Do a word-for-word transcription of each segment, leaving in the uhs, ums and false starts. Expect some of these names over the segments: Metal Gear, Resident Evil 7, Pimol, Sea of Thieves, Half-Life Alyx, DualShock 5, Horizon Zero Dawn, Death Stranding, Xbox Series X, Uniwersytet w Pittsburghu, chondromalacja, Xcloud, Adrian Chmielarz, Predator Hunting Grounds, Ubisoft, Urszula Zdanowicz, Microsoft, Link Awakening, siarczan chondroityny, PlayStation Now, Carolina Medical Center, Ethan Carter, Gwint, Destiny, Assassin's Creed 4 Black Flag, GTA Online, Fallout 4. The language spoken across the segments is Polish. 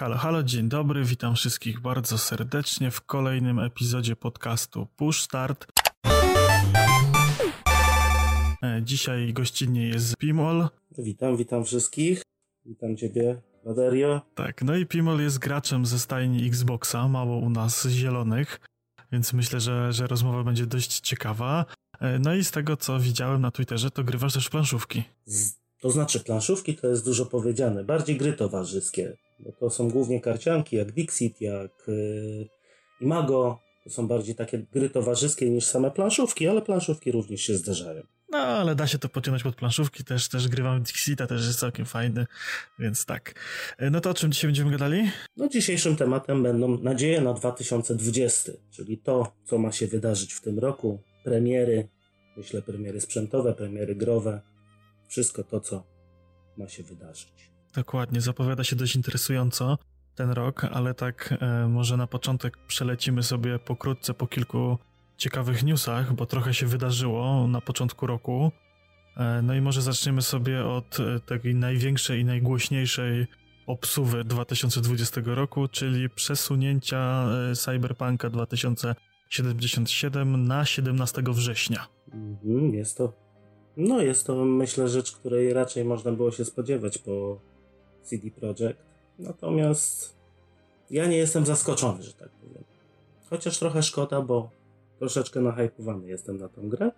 Halo, halo, dzień dobry, witam wszystkich bardzo serdecznie w kolejnym epizodzie podcastu Push Start. Dzisiaj gościnnie jest Pimol. Witam, witam wszystkich. Witam ciebie, Badario. Tak, no i Pimol jest graczem ze stajni Xboxa, mało u nas zielonych, więc myślę, że, że rozmowa będzie dość ciekawa. No i z tego, co widziałem na Twitterze, to grywasz też w planszówki. To znaczy planszówki to jest dużo powiedziane, bardziej gry towarzyskie. Bo to są głównie karcianki jak Dixit, jak yy, Imago. To są bardziej takie gry towarzyskie niż same planszówki, ale planszówki również się zdarzają. No, ale da się to podciągnąć pod planszówki, też, też grywam Dixita, też jest całkiem fajny, więc tak. No to o czym dzisiaj będziemy gadali? No dzisiejszym tematem będą nadzieje na dwa tysiące dwudziesty, czyli to, co ma się wydarzyć w tym roku, premiery, myślę premiery sprzętowe, premiery growe, wszystko to, co ma się wydarzyć. Dokładnie, zapowiada się dość interesująco ten rok, ale tak e, może na początek przelecimy sobie pokrótce po kilku ciekawych newsach, bo trochę się wydarzyło na początku roku. E, no i może zaczniemy sobie od takiej największej i najgłośniejszej obsuwy dwa tysiące dwudziestego roku, czyli przesunięcia e, Cyberpunka dwa tysiące siedemdziesiąt siedem na siedemnastego września. Mhm, jest to, no jest to myślę rzecz, której raczej można było się spodziewać po C D Projekt. Natomiast ja nie jestem zaskoczony, że tak powiem. Chociaż trochę szkoda, bo troszeczkę nahypowany jestem na tą grę.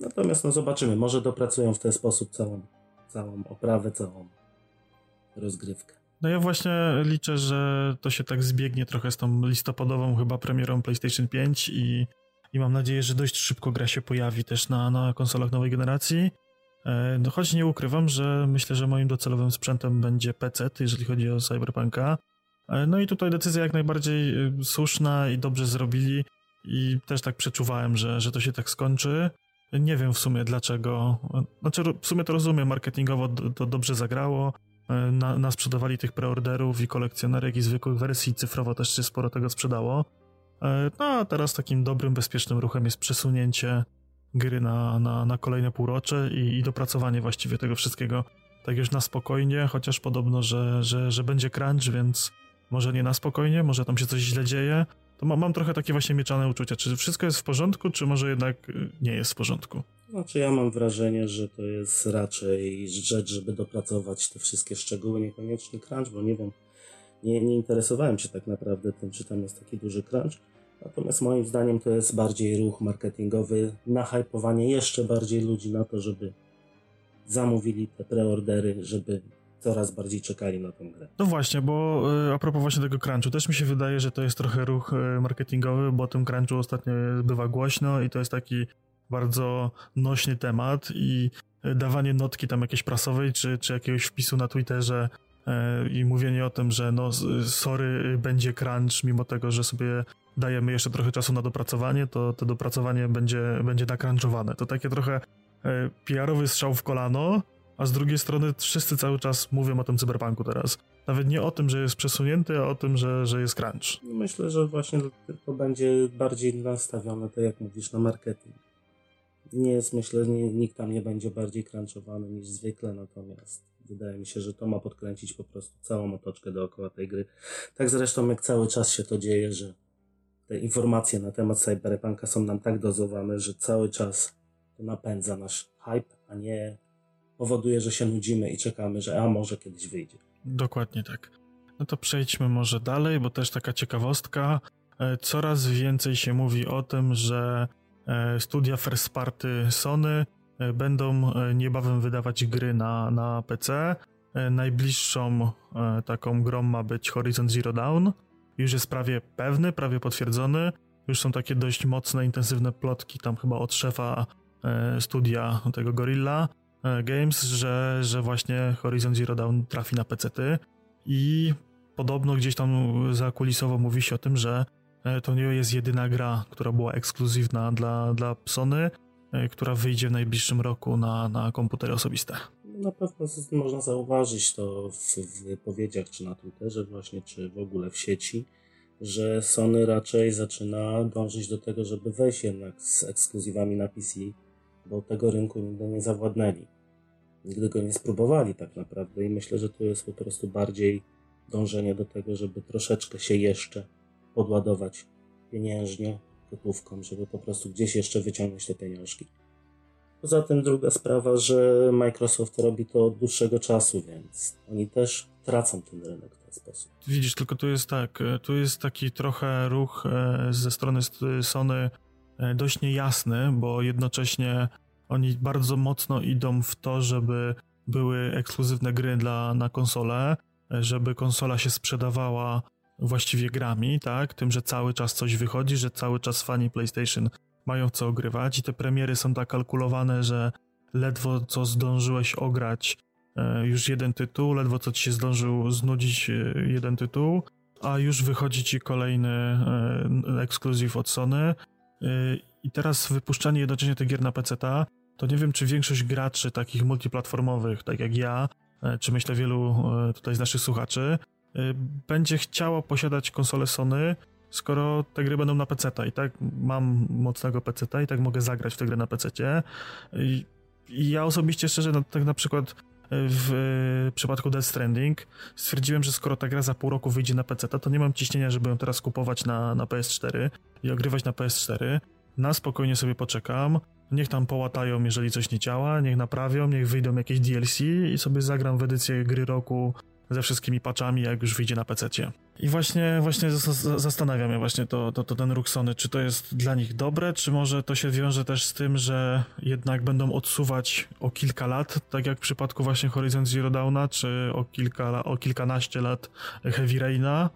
Natomiast no zobaczymy, może dopracują w ten sposób całą, całą oprawę, całą rozgrywkę. No ja właśnie liczę, że to się tak zbiegnie trochę z tą listopadową chyba premierą PlayStation pięć i, i mam nadzieję, że dość szybko gra się pojawi też na, na konsolach nowej generacji. No, choć nie ukrywam, że myślę, że moim docelowym sprzętem będzie P C, jeżeli chodzi o Cyberpunka. No i tutaj decyzja jak najbardziej słuszna i dobrze zrobili i też tak przeczuwałem, że, że to się tak skończy. Nie wiem w sumie dlaczego, znaczy w sumie to rozumiem, marketingowo to dobrze zagrało, na, na sprzedawali tych preorderów i kolekcjonerek i zwykłych wersji, cyfrowo też się sporo tego sprzedało. No a teraz takim dobrym, bezpiecznym ruchem jest przesunięcie gry na, na, na kolejne półrocze i, i dopracowanie właściwie tego wszystkiego tak już na spokojnie, chociaż podobno, że, że, że będzie crunch, więc może nie na spokojnie, może tam się coś źle dzieje. To ma, mam trochę takie właśnie mieszane uczucia, czy wszystko jest w porządku, czy może jednak nie jest w porządku. Znaczy ja mam wrażenie, że to jest raczej rzecz, żeby dopracować te wszystkie szczegóły, niekoniecznie crunch, bo nie wiem, nie, nie interesowałem się tak naprawdę tym, czy tam jest taki duży crunch. Natomiast moim zdaniem to jest bardziej ruch marketingowy, nahypowanie jeszcze bardziej ludzi na to, żeby zamówili te preordery, żeby coraz bardziej czekali na tę grę. No właśnie, bo a propos właśnie tego crunchu, też mi się wydaje, że to jest trochę ruch marketingowy, bo o tym crunchu ostatnio bywa głośno i to jest taki bardzo nośny temat i dawanie notki tam jakiejś prasowej czy, czy jakiegoś wpisu na Twitterze i mówienie o tym, że no sorry, będzie crunch, mimo tego, że sobie dajemy jeszcze trochę czasu na dopracowanie, to to dopracowanie będzie, będzie nakrunczowane. To takie trochę P R-owy strzał w kolano, a z drugiej strony wszyscy cały czas mówią o tym cyberpunku teraz. Nawet nie o tym, że jest przesunięty, a o tym, że, że jest crunch. Myślę, że właśnie to będzie bardziej nastawione, tak jak mówisz, na marketing. Nie jest, myślę, że nikt tam nie będzie bardziej crunchowany niż zwykle, natomiast wydaje mi się, że to ma podkręcić po prostu całą otoczkę dookoła tej gry. Tak zresztą jak cały czas się to dzieje, że te informacje na temat Cyberpunka są nam tak dozowane, że cały czas to napędza nasz hype, a nie powoduje, że się nudzimy i czekamy, że a może kiedyś wyjdzie. Dokładnie tak. No to przejdźmy może dalej, bo też taka ciekawostka. Coraz więcej się mówi o tym, że studia first party Sony będą niebawem wydawać gry na, na P C. Najbliższą taką grą ma być Horizon Zero Dawn. Już jest prawie pewny, prawie potwierdzony. Już są takie dość mocne, intensywne plotki tam chyba od szefa e, studia tego Gorilla e, Games, że, że właśnie Horizon Zero Dawn trafi na pecety i podobno gdzieś tam zakulisowo mówi się o tym, że e, to nie jest jedyna gra, która była ekskluzywna dla, dla Sony, e, która wyjdzie w najbliższym roku na, na komputery osobiste. Na pewno można zauważyć to w wypowiedziach, czy na Twitterze właśnie, czy w ogóle w sieci, że Sony raczej zaczyna dążyć do tego, żeby wejść jednak z ekskluzywami na P C, bo tego rynku nigdy nie zawładnęli. Nigdy go nie spróbowali tak naprawdę i myślę, że to jest po prostu bardziej dążenie do tego, żeby troszeczkę się jeszcze podładować pieniężnie, gotówką, żeby po prostu gdzieś jeszcze wyciągnąć te pieniążki. Poza tym druga sprawa, że Microsoft robi to od dłuższego czasu, więc oni też tracą ten rynek w ten sposób. Widzisz, tylko tu jest tak, tu jest taki trochę ruch ze strony Sony dość niejasny, bo jednocześnie oni bardzo mocno idą w to, żeby były ekskluzywne gry dla, na konsolę, żeby konsola się sprzedawała właściwie grami, tak? Tym, że cały czas coś wychodzi, że cały czas fani PlayStation mają co ogrywać i te premiery są tak kalkulowane, że ledwo co zdążyłeś ograć już jeden tytuł, ledwo co ci się zdążył znudzić jeden tytuł, a już wychodzi ci kolejny ekskluzyw od Sony. I teraz wypuszczanie jednocześnie tych gier na peceta, to nie wiem, czy większość graczy takich multiplatformowych, tak jak ja, czy myślę wielu tutaj z naszych słuchaczy, będzie chciało posiadać konsolę Sony, skoro te gry będą na peceta. I tak mam mocnego peceta i tak mogę zagrać w te gry na pececie. I ja osobiście szczerze, no, tak na przykład w przypadku Death Stranding stwierdziłem, że skoro ta gra za pół roku wyjdzie na peceta, to nie mam ciśnienia, żeby ją teraz kupować na, na P S cztery i ogrywać na P S cztery. Na spokojnie sobie poczekam, niech tam połatają, jeżeli coś nie działa, niech naprawią, niech wyjdą jakieś D L C i sobie zagram w edycję gry roku ze wszystkimi patchami, jak już wyjdzie na pececie. I właśnie, właśnie zastanawiam się właśnie to, to, to ten ruch Sony, czy to jest dla nich dobre, czy może to się wiąże też z tym, że jednak będą odsuwać o kilka lat, tak jak w przypadku właśnie Horizon Zero Dawna, czy o, kilka, o kilkanaście lat Heavy Raina,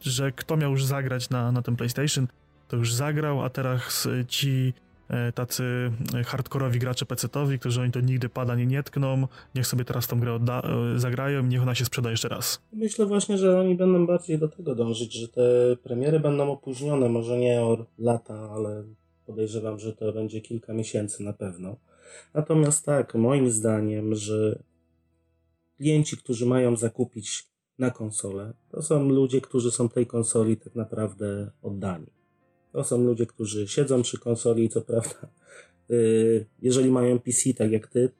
że kto miał już zagrać na, na tym PlayStation, to już zagrał, a teraz ci tacy hardkorowi gracze pecetowi, którzy oni to nigdy pada nie nietkną, niech sobie teraz tą grę odda- zagrają, niech ona się sprzeda jeszcze raz. Myślę właśnie, że oni będą bardziej do tego dążyć, że te premiery będą opóźnione, może nie o lata, ale podejrzewam, że to będzie kilka miesięcy na pewno. Natomiast tak, moim zdaniem, że klienci, którzy mają zakupić na konsolę, to są ludzie, którzy są tej konsoli tak naprawdę oddani. To są ludzie, którzy siedzą przy konsoli, co prawda, yy, jeżeli mają P C, tak jak ty,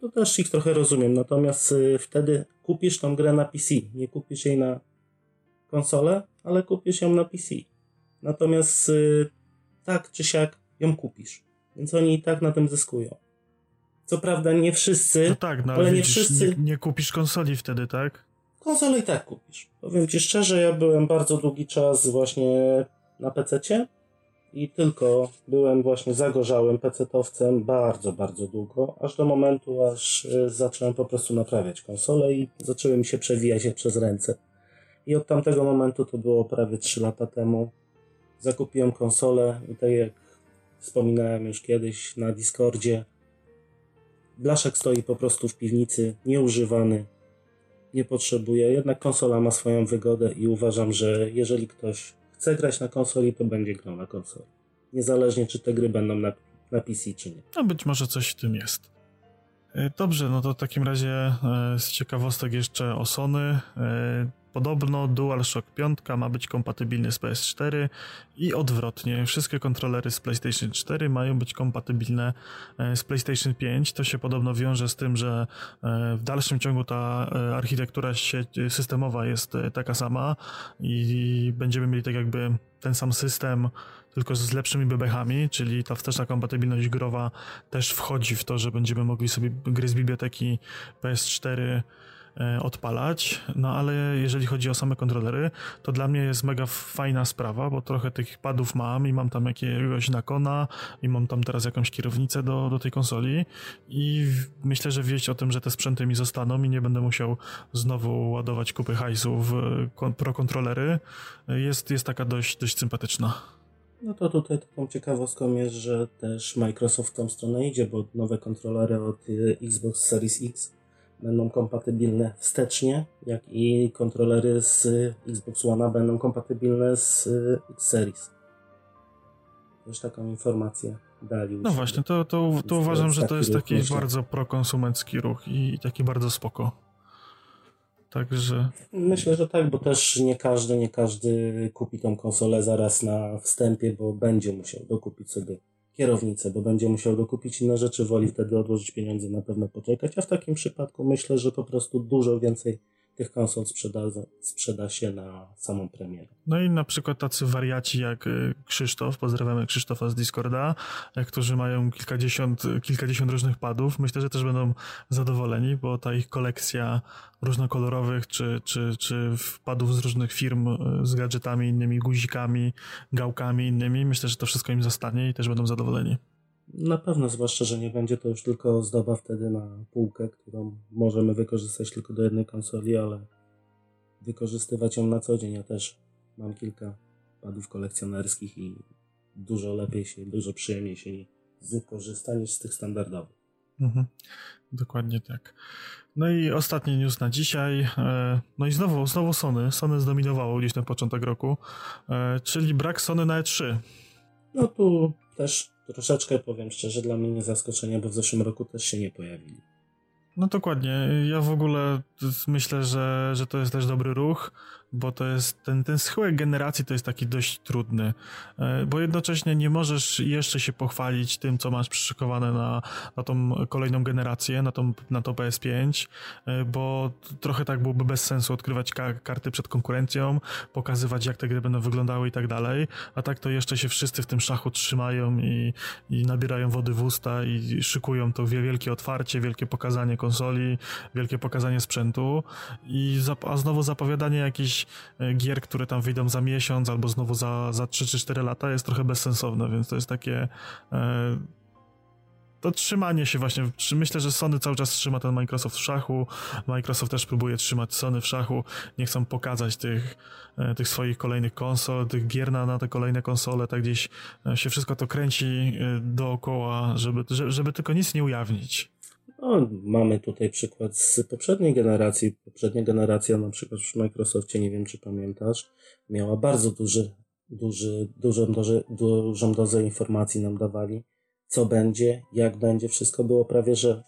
to też ich trochę rozumiem. Natomiast yy, wtedy kupisz tą grę na P C. Nie kupisz jej na konsolę, ale kupisz ją na P C. Natomiast yy, tak czy siak ją kupisz. Więc oni i tak na tym zyskują. Co prawda nie wszyscy, no tak, no, ale widzisz, nie wszyscy... Nie, nie kupisz konsoli wtedy, tak? Konsolę i tak kupisz. Powiem ci szczerze, ja byłem bardzo długi czas właśnie... na pececie i tylko byłem właśnie zagorzałym pecetowcem bardzo, bardzo długo, aż do momentu, aż zacząłem po prostu naprawiać konsolę i zaczęły mi się przewijać je przez ręce. I od tamtego momentu, to było prawie trzy lata temu, zakupiłem konsolę i tak jak wspominałem już kiedyś na Discordzie, blaszek stoi po prostu w piwnicy, nieużywany, nie potrzebuje, jednak konsola ma swoją wygodę i uważam, że jeżeli ktoś chce grać na konsoli, to będzie grał na konsoli. Niezależnie, czy te gry będą na, na P C, czy nie. No być może coś w tym jest. Dobrze, no to w takim razie z ciekawostek jeszcze o Sony. Podobno DualShock pięć ma być kompatybilny z P S cztery i odwrotnie. Wszystkie kontrolery z PlayStation cztery mają być kompatybilne z PlayStation pięć. To się podobno wiąże z tym, że w dalszym ciągu ta architektura systemowa jest taka sama i będziemy mieli tak jakby ten sam system, tylko z lepszymi bebechami, czyli ta wsteczna kompatybilność growa też wchodzi w to, że będziemy mogli sobie gry z biblioteki P S cztery odpalać, no ale jeżeli chodzi o same kontrolery, to dla mnie jest mega fajna sprawa, bo trochę tych padów mam i mam tam jakiegoś Nakona i mam tam teraz jakąś kierownicę do, do tej konsoli i myślę, że wieść o tym, że te sprzęty mi zostaną i nie będę musiał znowu ładować kupy hajsu w pro kontrolery, jest, jest taka dość, dość sympatyczna. No to tutaj taką ciekawostką jest, że też Microsoft w tą stronę idzie, bo nowe kontrolery od Xbox Series X będą kompatybilne wstecznie, jak i kontrolery z Xbox One będą kompatybilne z X-Series. Też taką informację dali. No właśnie, to, to, to uważam, że to jest taki myślę. Bardzo prokonsumencki ruch i taki bardzo spoko. Także... Myślę, że tak, bo też nie każdy, nie każdy kupi tą konsolę zaraz na wstępie, bo będzie musiał dokupić sobie kierownicę, bo będzie musiał dokupić inne rzeczy, woli wtedy odłożyć pieniądze, na pewno poczekać, a w takim przypadku myślę, że po prostu dużo więcej tych konsol sprzeda, sprzeda się na samą premierę. No i na przykład tacy wariaci jak Krzysztof, pozdrawiamy Krzysztofa z Discorda, którzy mają kilkadziesiąt, kilkadziesiąt różnych padów, myślę, że też będą zadowoleni, bo ta ich kolekcja różnokolorowych czy, czy, czy padów z różnych firm z gadżetami innymi, guzikami, gałkami innymi, myślę, że to wszystko im zostanie i też będą zadowoleni. Na pewno, zwłaszcza, że nie będzie to już tylko ozdoba wtedy na półkę, którą możemy wykorzystać tylko do jednej konsoli, ale wykorzystywać ją na co dzień. Ja też mam kilka padów kolekcjonerskich i dużo lepiej się, dużo przyjemniej się wykorzysta niż z tych standardowych. Mhm, dokładnie tak. No i ostatni news na dzisiaj. No i znowu, znowu Sony. Sony zdominowało gdzieś na początek roku, czyli brak Sony na E trzy. No tu też troszeczkę, powiem szczerze, dla mnie nie zaskoczenie, bo w zeszłym roku też się nie pojawili. No dokładnie. Ja w ogóle myślę, że, że to jest też dobry ruch, bo to jest ten, ten schyłek generacji, to jest taki dość trudny, bo jednocześnie nie możesz jeszcze się pochwalić tym, co masz przyszykowane na, na tą kolejną generację, na, tą, na to P S pięć, bo trochę tak byłoby bez sensu odkrywać ka- karty przed konkurencją, pokazywać, jak te gry będą wyglądały i tak dalej, a tak to jeszcze się wszyscy w tym szachu trzymają i, i nabierają wody w usta i szykują to wielkie otwarcie, wielkie pokazanie konsoli, wielkie pokazanie sprzętu, i zap- a znowu zapowiadanie jakichś gier, które tam wyjdą za miesiąc albo znowu za, za trzy czy cztery lata, jest trochę bezsensowne, więc to jest takie e, to trzymanie się właśnie, myślę, że Sony cały czas trzyma ten Microsoft w szachu, Microsoft też próbuje trzymać Sony w szachu, nie chcą pokazać tych, e, tych swoich kolejnych konsol, tych gier na, na te kolejne konsole, tak gdzieś się wszystko to kręci dookoła, żeby, żeby tylko nic nie ujawnić. No, mamy tutaj przykład z poprzedniej generacji. Poprzednia generacja, na przykład w Microsoftie, nie wiem czy pamiętasz, miała bardzo duży, duży, dużą, doże, dużą dozę informacji nam dawali, co będzie, jak będzie, wszystko było prawie że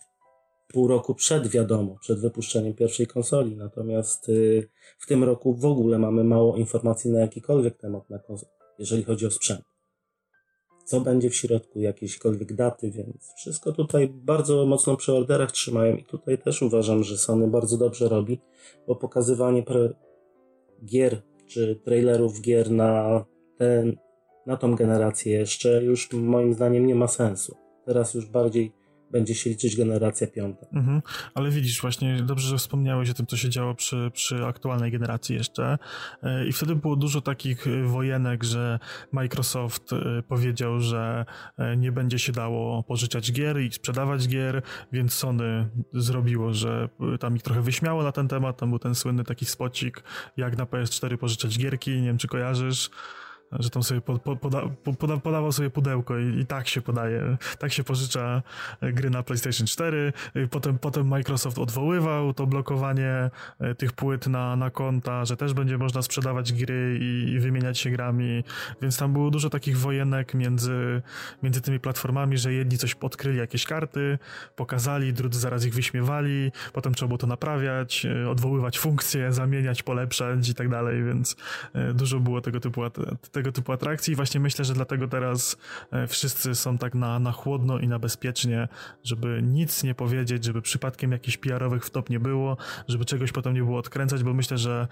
pół roku przed wiadomo, przed wypuszczeniem pierwszej konsoli, natomiast y, w tym roku w ogóle mamy mało informacji na jakikolwiek temat, na konsol, jeżeli chodzi o sprzęt. Co będzie w środku, jakiekolwiek daty, więc wszystko tutaj bardzo mocno przy orderach trzymają i tutaj też uważam, że Sony bardzo dobrze robi, bo pokazywanie pre- gier czy trailerów gier na, ten, na tą generację jeszcze już moim zdaniem nie ma sensu. Teraz już bardziej będzie się liczyć generacja piąta. Mhm, ale widzisz, właśnie dobrze, że wspomniałeś o tym, co się działo przy, przy aktualnej generacji jeszcze, i wtedy było dużo takich wojenek, że Microsoft powiedział, że nie będzie się dało pożyczać gier i sprzedawać gier, więc Sony zrobiło, że tam ich trochę wyśmiało na ten temat, tam był ten słynny taki spocik, jak na P S cztery pożyczać gierki, nie wiem czy kojarzysz, że tam sobie po, po, poda, poda, podawał sobie pudełko i, i tak się podaje, tak się pożycza gry na PlayStation cztery, potem, potem Microsoft odwoływał to blokowanie tych płyt na, na konta, że też będzie można sprzedawać gry i, i wymieniać się grami, więc tam było dużo takich wojenek między, między tymi platformami, że jedni coś odkryli, jakieś karty, pokazali, drudzy zaraz ich wyśmiewali, potem trzeba było to naprawiać, odwoływać funkcje, zamieniać, polepszać i tak dalej, więc dużo było tego typu tego typu atrakcji i właśnie myślę, że dlatego teraz wszyscy są tak na, na chłodno i na bezpiecznie, żeby nic nie powiedzieć, żeby przypadkiem jakichś P R owych wtop nie było, żeby czegoś potem nie było odkręcać, bo myślę, że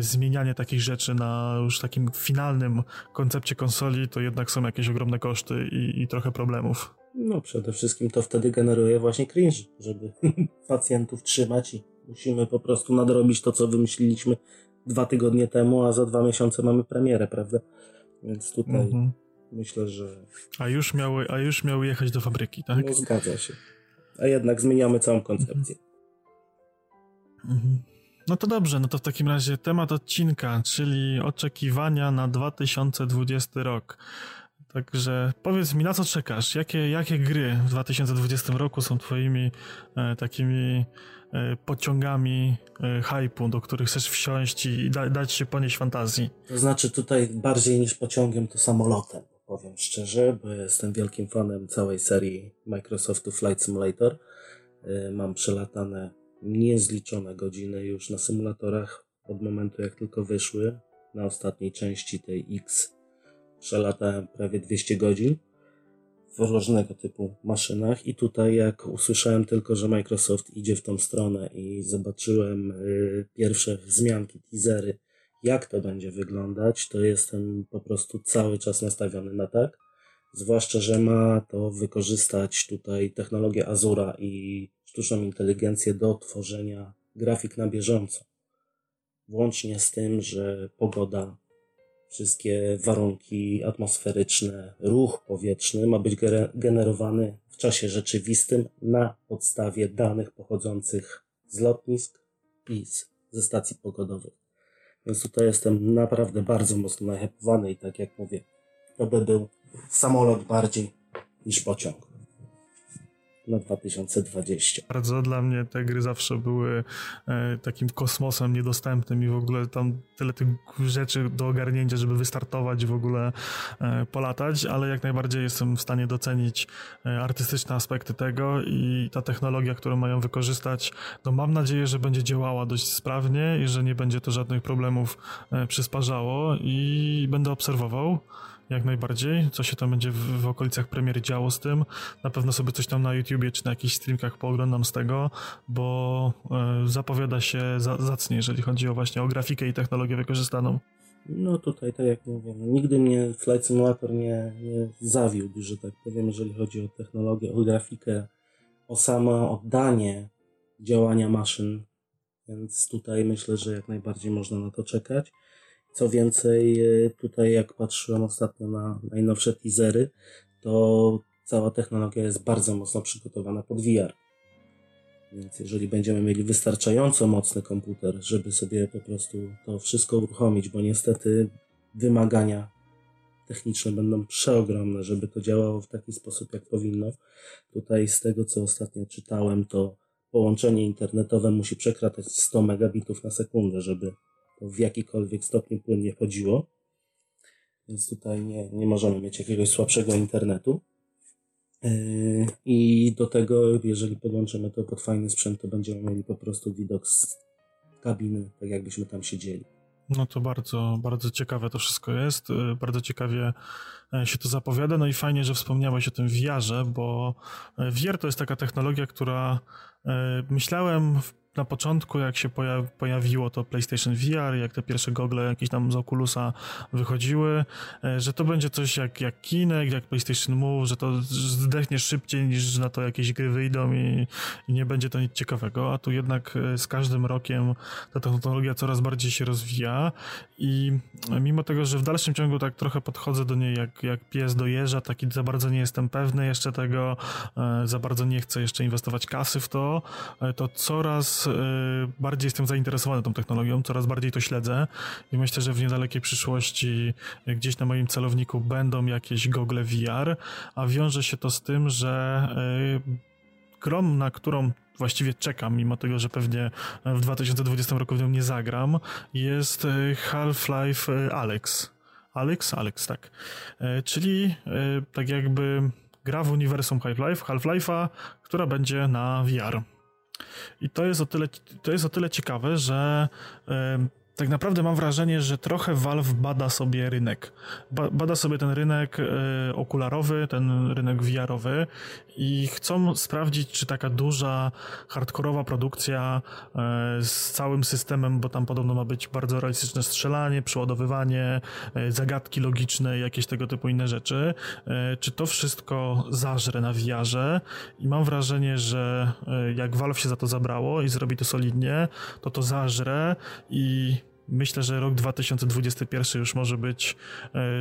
zmienianie takich rzeczy na już takim finalnym koncepcie konsoli to jednak są jakieś ogromne koszty i, i trochę problemów. No przede wszystkim to wtedy generuje właśnie cringe, żeby pacjentów trzymać i musimy po prostu nadrobić to, co wymyśliliśmy dwa tygodnie temu, a za dwa miesiące mamy premierę, prawda? Więc tutaj mhm. myślę, że... A już, miały, a już miały jechać do fabryki, tak? No zgadza się. A jednak zmieniamy całą koncepcję. Mhm. No to dobrze, no to w takim razie temat odcinka, czyli oczekiwania na dwa tysiące dwudziesty rok. Także powiedz mi, na co czekasz? Jakie, jakie gry w dwa tysiące dwudziestym roku są twoimi e, takimi e, pociągami e, hype'u, do których chcesz wsiąść i da, dać się ponieść fantazji? To znaczy tutaj bardziej niż pociągiem to samolotem, powiem szczerze, bo jestem wielkim fanem całej serii Microsoftu Flight Simulator. E, mam przelatane niezliczone godziny już na symulatorach od momentu jak tylko wyszły. Na ostatniej części tej X przelatałem prawie dwieście godzin. w różnego typu maszynach i tutaj jak usłyszałem tylko, że Microsoft idzie w tą stronę i zobaczyłem y, pierwsze wzmianki, teasery, jak to będzie wyglądać, to jestem po prostu cały czas nastawiony na tak, zwłaszcza, że ma to wykorzystać tutaj technologię Azura i sztuczną inteligencję do tworzenia grafik na bieżąco. Włącznie z tym, że pogoda, wszystkie warunki atmosferyczne, ruch powietrzny ma być generowany w czasie rzeczywistym na podstawie danych pochodzących z lotnisk i ze stacji pogodowych. Więc tutaj jestem naprawdę bardzo mocno nachypowany i tak jak mówię, to by był samolot bardziej niż pociąg na dwa tysiące dwudziesty. Bardzo dla mnie te gry zawsze były e, takim kosmosem niedostępnym i w ogóle tam tyle tych rzeczy do ogarnięcia, żeby wystartować, w ogóle e, polatać, ale jak najbardziej jestem w stanie docenić e, artystyczne aspekty tego i ta technologia, którą mają wykorzystać, no mam nadzieję, że będzie działała dość sprawnie i że nie będzie to żadnych problemów e, przysparzało i będę obserwował jak najbardziej, co się tam będzie w, w okolicach premiery działo z tym. Na pewno sobie coś tam na YouTubie czy na jakichś streamkach pooglądam z tego, bo y, zapowiada się za, zacnie, jeżeli chodzi o właśnie o grafikę i technologię wykorzystaną. No tutaj, tak jak mówię, nigdy mnie Flight Simulator nie, nie zawiódł, że tak powiem, jeżeli chodzi o technologię, o grafikę, o samo oddanie działania maszyn, więc tutaj myślę, że jak najbardziej można na to czekać. Co więcej, tutaj jak patrzyłem ostatnio na najnowsze teasery, to cała technologia jest bardzo mocno przygotowana pod V R. Więc jeżeli będziemy mieli wystarczająco mocny komputer, żeby sobie po prostu to wszystko uruchomić, bo niestety wymagania techniczne będą przeogromne, żeby to działało w taki sposób, jak powinno. Tutaj z tego, co ostatnio czytałem, to połączenie internetowe musi przekraczać sto megabitów na sekundę, żeby to w jakikolwiek stopniu płynnie chodziło. Więc tutaj nie, nie możemy mieć jakiegoś słabszego internetu. Yy, I do tego, jeżeli podłączymy to pod fajny sprzęt, to będziemy mieli po prostu widok z kabiny, tak jakbyśmy tam siedzieli. No to bardzo, bardzo ciekawe to wszystko jest, bardzo ciekawie się to zapowiada, no i fajnie, że wspomniałeś o tym V R-ze, bo V R to jest taka technologia, która myślałem na początku, jak się pojawiło to PlayStation V R, jak te pierwsze gogle jakieś tam z Oculusa wychodziły, że to będzie coś jak, jak Kinect, jak PlayStation Move, że to zdechnie szybciej niż na to jakieś gry wyjdą i, i nie będzie to nic ciekawego, a tu jednak z każdym rokiem ta technologia coraz bardziej się rozwija i mimo tego, że w dalszym ciągu tak trochę podchodzę do niej jak, jak pies do jeża, taki za bardzo nie jestem pewny jeszcze tego, za bardzo nie chcę jeszcze inwestować kasy w to, to coraz bardziej jestem zainteresowany tą technologią, coraz bardziej to śledzę i myślę, że w niedalekiej przyszłości gdzieś na moim celowniku będą jakieś gogle V R, a wiąże się to z tym, że grą, na którą właściwie czekam, mimo tego, że pewnie w dwa tysiące dwudziestym roku w nią nie zagram, jest Half-Life Alyx. Alyx? Alyx, tak. Czyli tak jakby gra w uniwersum Half-Life, Half-Life'a, która będzie na V R. I to jest o tyle, to jest o tyle ciekawe, że y, tak naprawdę mam wrażenie, że trochę Valve bada sobie rynek. Ba, bada sobie ten rynek y, okularowy, ten rynek V R-owy i chcą sprawdzić, czy taka duża, hardkorowa produkcja y, z całym systemem, bo tam podobno ma być bardzo realistyczne strzelanie, przeładowywanie, y, zagadki logiczne i jakieś tego typu inne rzeczy, y, czy to wszystko zażre na V R-ze i mam wrażenie, że y, jak Valve się za to zabrało i zrobi to solidnie, to to zażre i myślę, że rok dwa tysiące dwudziesty pierwszy już może być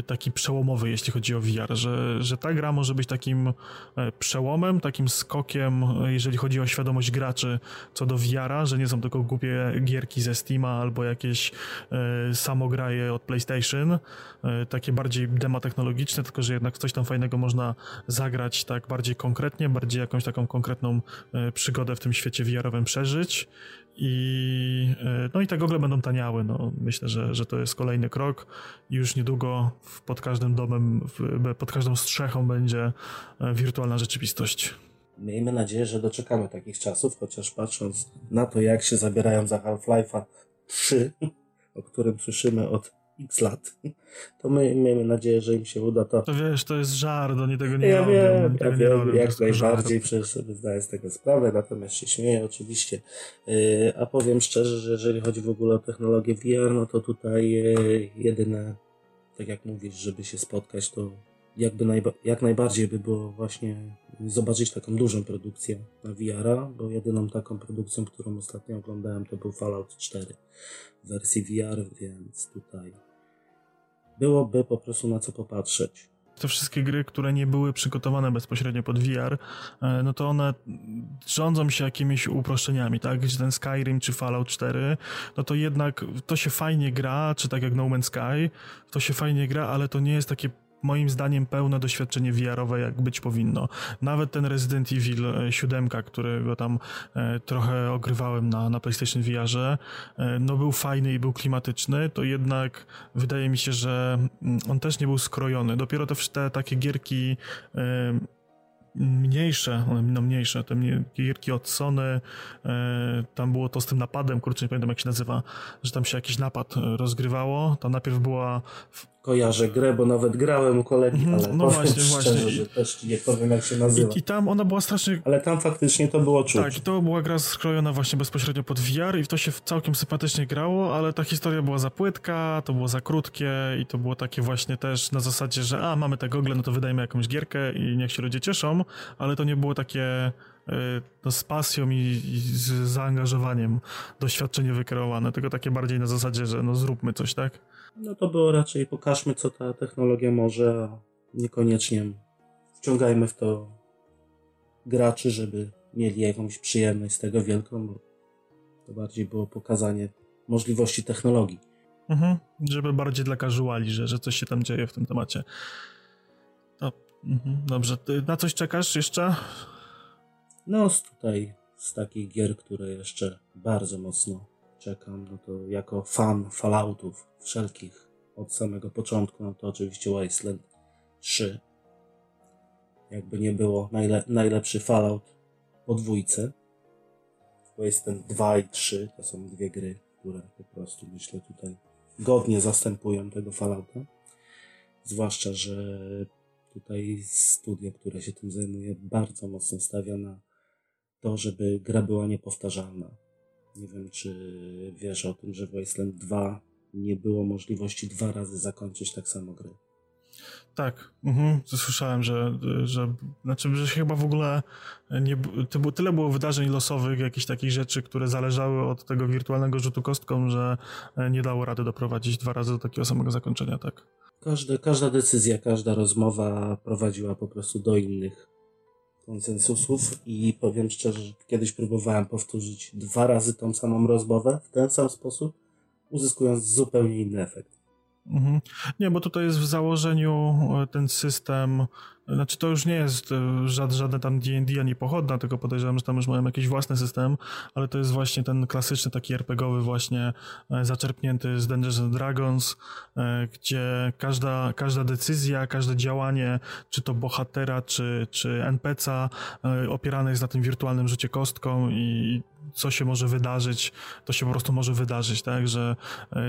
taki przełomowy, jeśli chodzi o V R, że, że ta gra może być takim przełomem, takim skokiem, jeżeli chodzi o świadomość graczy co do V R-a, że nie są tylko głupie gierki ze Steama albo jakieś samograje od PlayStation, takie bardziej dema technologiczne, tylko że jednak coś tam fajnego można zagrać tak bardziej konkretnie, bardziej jakąś taką konkretną przygodę w tym świecie V R-owym przeżyć. I, no i te gogle będą taniały, no, myślę, że, że to jest kolejny krok i już niedługo pod każdym domem, pod każdą strzechą będzie wirtualna rzeczywistość. Miejmy nadzieję, że doczekamy takich czasów, chociaż patrząc na to, jak się zabierają za Half-Life'a trzy, o którym słyszymy od x lat. To my miejmy nadzieję, że im się uda to. To wiesz, to jest żart, oni tego nie ja robią. Wiem, ja nie wiem, robią, jak najbardziej, przecież sobie zdaję z tego sprawę, natomiast się śmieję oczywiście. Yy, a powiem szczerze, że jeżeli chodzi w ogóle o technologię V R, no to tutaj yy, jedyne, tak jak mówisz, żeby się spotkać, to jakby najba- jak najbardziej by było właśnie zobaczyć taką dużą produkcję na V R-a, bo jedyną taką produkcją, którą ostatnio oglądałem, to był Fallout cztery w wersji V R, więc tutaj byłoby po prostu na co popatrzeć. Te wszystkie gry, które nie były przygotowane bezpośrednio pod V R, no to one rządzą się jakimiś uproszczeniami, tak? Gdzie ten Skyrim czy Fallout cztery, no to jednak to się fajnie gra, czy tak jak No Man's Sky, to się fajnie gra, ale to nie jest takie moim zdaniem pełne doświadczenie V R-owe, jak być powinno. Nawet ten Resident Evil siedem, którego tam trochę ogrywałem na, na PlayStation V R-ze, no był fajny i był klimatyczny, to jednak wydaje mi się, że on też nie był skrojony. Dopiero te, te takie gierki mniejsze, no mniejsze, te gierki od Sony, tam było to z tym napadem, kurczę, nie pamiętam jak się nazywa, że tam się jakiś napad rozgrywało, tam najpierw była... Kojarzę grę, bo nawet grałem u kolegi, ale no właśnie, szczerze, właśnie. Że też nie powiem jak się nazywa. I, I tam ona była strasznie... Ale tam faktycznie to było czuć. Tak, i to była gra skrojona właśnie bezpośrednio pod V R i w to się całkiem sympatycznie grało, ale ta historia była za płytka, to było za krótkie i to było takie właśnie też na zasadzie, że a, mamy te gogle, no to wydajemy jakąś gierkę i niech się ludzie cieszą, ale to nie było takie... No z pasją i, i z zaangażowaniem doświadczenie wykreowane, tylko takie bardziej na zasadzie, że no zróbmy coś, tak? No to było raczej pokażmy, co ta technologia może, a niekoniecznie wciągajmy w to graczy, żeby mieli jakąś przyjemność z tego wielką, bo to bardziej było pokazanie możliwości technologii. Mhm, żeby bardziej dla casuali, że, że coś się tam dzieje w tym temacie. No, mhm, dobrze, ty na coś czekasz jeszcze? No z tutaj z takich gier, które jeszcze bardzo mocno czekam, no to jako fan Falloutów wszelkich od samego początku, no to oczywiście Wasteland trzy. Jakby nie było najle- najlepszy Fallout po dwójce. Wasteland dwa i trzy to są dwie gry, które po prostu myślę tutaj godnie zastępują tego Fallouta. Zwłaszcza, że tutaj studio, które się tym zajmuje, bardzo mocno stawia na to, żeby gra była niepowtarzalna. Nie wiem, czy wiesz o tym, że w Wasteland dwa nie było możliwości dwa razy zakończyć tak samo gry. Tak, mhm. Słyszałem, że, że, znaczy, że chyba w ogóle nie, to było, tyle było wydarzeń losowych, jakichś takich rzeczy, które zależały od tego wirtualnego rzutu kostką, że nie dało rady doprowadzić dwa razy do takiego samego zakończenia, tak. Każde, każda decyzja, każda rozmowa prowadziła po prostu do innych konsensusów i powiem szczerze, że kiedyś próbowałem powtórzyć dwa razy tą samą rozmowę w ten sam sposób, uzyskując zupełnie inny efekt. Mhm. Nie, bo tutaj jest w założeniu ten system, znaczy to już nie jest żad, żadne tam D and D ani pochodna, tylko podejrzewam, że tam już mają jakiś własny system, ale to jest właśnie ten klasyczny taki er pe gie owy właśnie zaczerpnięty z Dungeons and Dragons, gdzie każda, każda decyzja, każde działanie, czy to bohatera, czy, czy en pe ce a opierane jest na tym wirtualnym rzucie kostką i co się może wydarzyć, to się po prostu może wydarzyć, tak, że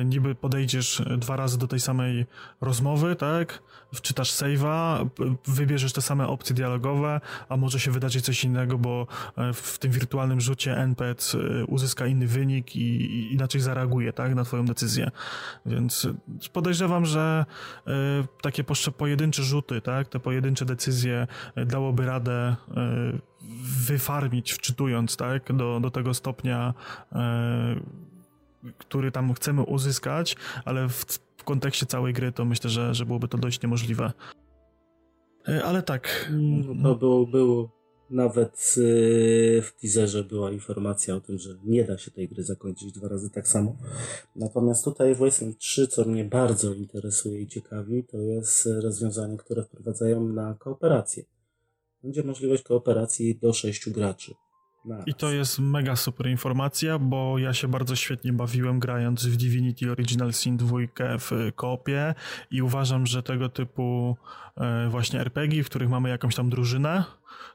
niby podejdziesz dwa razy do tej samej rozmowy, tak, wczytasz save'a, wybierzesz te same opcje dialogowe, a może się wydarzyć coś innego, bo w tym wirtualnym rzucie en pe ce uzyska inny wynik i inaczej zareaguje, tak, na twoją decyzję, więc podejrzewam, że takie pojedyncze rzuty, tak, te pojedyncze decyzje dałoby radę wyfarmić, wczytując, tak, do, do tego stopnia, yy, który tam chcemy uzyskać, ale w, w kontekście całej gry to myślę, że, że byłoby to dość niemożliwe. Yy, ale tak. No to było, było nawet yy, w teaserze była informacja o tym, że nie da się tej gry zakończyć dwa razy tak samo. Natomiast tutaj w Wasteland trzy, co mnie bardzo interesuje i ciekawi, to jest rozwiązanie, które wprowadzają na kooperację. Będzie możliwość kooperacji do sześciu graczy. Naraz. I to jest mega super informacja, bo ja się bardzo świetnie bawiłem grając w Divinity Original Sin dwa w koopie i uważam, że tego typu właśnie er pe gie, w których mamy jakąś tam drużynę,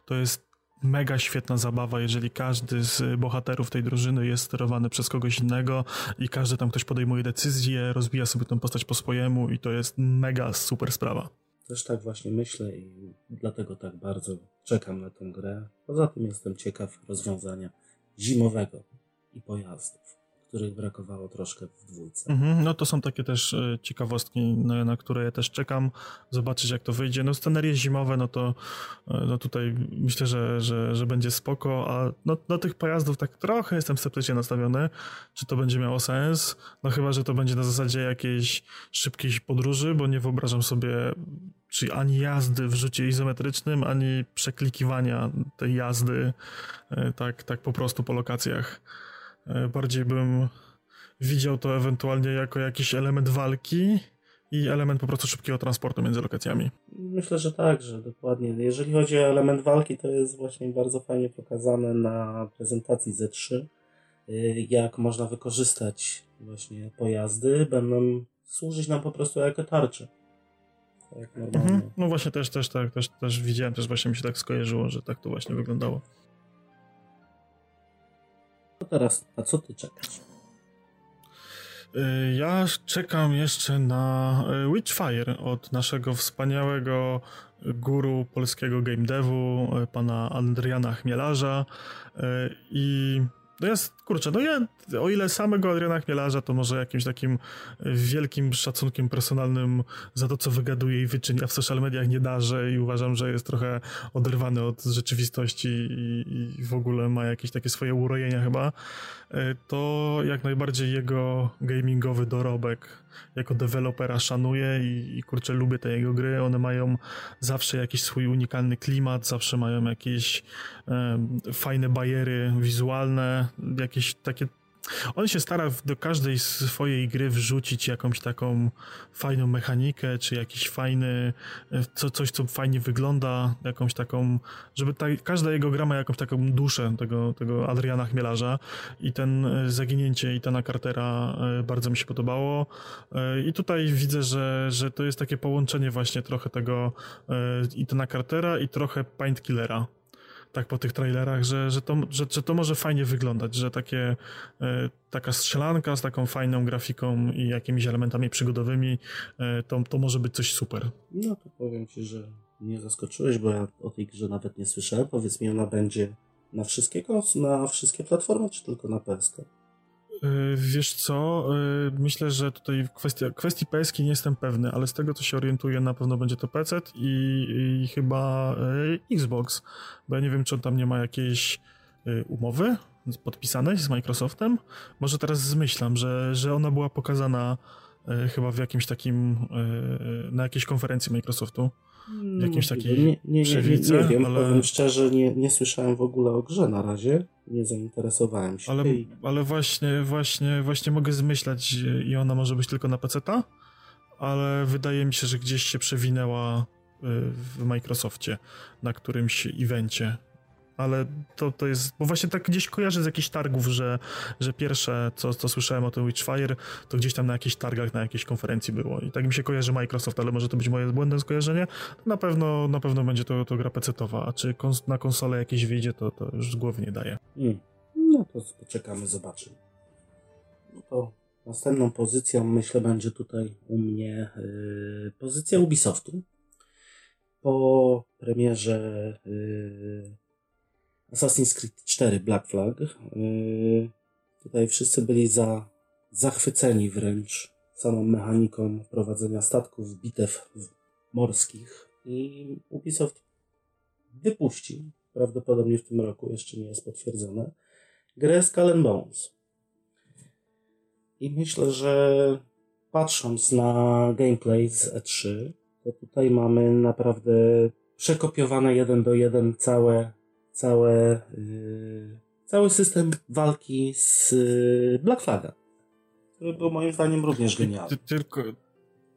to jest mega świetna zabawa, jeżeli każdy z bohaterów tej drużyny jest sterowany przez kogoś innego i każdy tam ktoś podejmuje decyzję, rozbija sobie tą postać po swojemu i to jest mega super sprawa. Też tak właśnie myślę i dlatego tak bardzo czekam na tę grę. Poza tym jestem ciekaw rozwiązania zimowego i pojazdów, których brakowało troszkę w dwójce. Mm-hmm, no to są takie też y, ciekawostki, na, na które ja też czekam, zobaczyć jak to wyjdzie. No scenerie zimowe, no to y, no tutaj myślę, że, że, że będzie spoko, a no, do tych pojazdów tak trochę jestem sceptycznie nastawiony, czy to będzie miało sens, no chyba, że to będzie na zasadzie jakiejś szybkiej podróży, bo nie wyobrażam sobie czyli ani jazdy w rzucie izometrycznym, ani przeklikiwania tej jazdy y, tak, tak po prostu po lokacjach. Bardziej bym widział to ewentualnie jako jakiś element walki i element po prostu szybkiego transportu między lokacjami. Myślę, że tak, że dokładnie. Jeżeli chodzi o element walki, to jest właśnie bardzo fajnie pokazane na prezentacji Z trzy, jak można wykorzystać właśnie pojazdy, będą służyć nam po prostu jako tarcze. Tak normalnie. Mhm. No właśnie też, też tak, też, też widziałem, też właśnie mi się tak skojarzyło, że tak to właśnie wyglądało. Teraz, a co ty czekasz? Ja czekam jeszcze na Witchfire od naszego wspaniałego guru polskiego game devu, pana Adriana Chmielarza. I no jest, kurczę, no ja o ile samego Adriana Chmielarza, to może jakimś takim wielkim szacunkiem personalnym za to, co wygaduje i wyczynia w social mediach nie darzę i uważam, że jest trochę oderwany od rzeczywistości i, i w ogóle ma jakieś takie swoje urojenia chyba, to jak najbardziej jego gamingowy dorobek jako dewelopera szanuję i, i kurczę, lubię te jego gry, one mają zawsze jakiś swój unikalny klimat, zawsze mają jakieś um, fajne bariery wizualne, jakieś takie... On się stara do każdej swojej gry wrzucić jakąś taką fajną mechanikę, czy jakiś fajny, co, coś co fajnie wygląda, jakąś taką, żeby ta, każda jego gra ma jakąś taką duszę tego, tego Adriana Chmielarza i ten zaginięcie Ethana Cartera bardzo mi się podobało i tutaj widzę, że, że to jest takie połączenie właśnie trochę tego Ethana Cartera i trochę Painkillera. Tak po tych trailerach, że, że, to, że, że to może fajnie wyglądać, że takie, y, taka strzelanka z taką fajną grafiką i jakimiś elementami przygodowymi, y, to, to może być coś super. No to powiem ci, że mnie zaskoczyłeś, bo ja o tej grze nawet nie słyszałem. Powiedz mi, ona będzie na wszystkie, na wszystkie platformy, czy tylko na P S K? Wiesz co, myślę, że tutaj kwestia, kwestii P S ki nie jestem pewny, ale z tego co się orientuję na pewno będzie to P C i, i chyba Xbox, bo ja nie wiem czy on tam nie ma jakiejś umowy podpisanej z Microsoftem, może teraz zmyślam, że, że ona była pokazana chyba w jakimś takim, na jakiejś konferencji Microsoftu, w jakimś takiej nie, nie, nie, przewice, nie, nie, nie wiem, ale... powiem szczerze, nie, nie słyszałem w ogóle o grze na razie, nie zainteresowałem się. Ale, ale właśnie, właśnie, właśnie mogę zmyślać i ona może być tylko na peceta, ale wydaje mi się, że gdzieś się przewinęła w Microsoftie na którymś evencie. Ale to, to jest, bo właśnie tak gdzieś kojarzę z jakichś targów, że, że pierwsze co, co słyszałem o tym Witchfire to gdzieś tam na jakichś targach, na jakiejś konferencji było i tak mi się kojarzy Microsoft, ale może to być moje błędne skojarzenie, na pewno na pewno będzie to, to gra pecetowa, a czy kons- na konsolę jakieś wyjdzie, to, to już z głowy nie daje. Hmm. No to poczekamy, zobaczymy. No to następną pozycją myślę będzie tutaj u mnie yy, pozycja Ubisoftu po premierze yy, Assassin's Creed cztery Black Flag. Yy, tutaj wszyscy byli za, zachwyceni wręcz samą mechaniką prowadzenia statków, bitew morskich i Ubisoft wypuści, prawdopodobnie w tym roku, jeszcze nie jest potwierdzone, grę Skull and Bones. I myślę, że patrząc na gameplay z E trzy, to tutaj mamy naprawdę przekopiowane jeden do jeden całe Całe, yy, cały system walki z yy, Black Flaga, który był moim zdaniem również genialny. Tylko,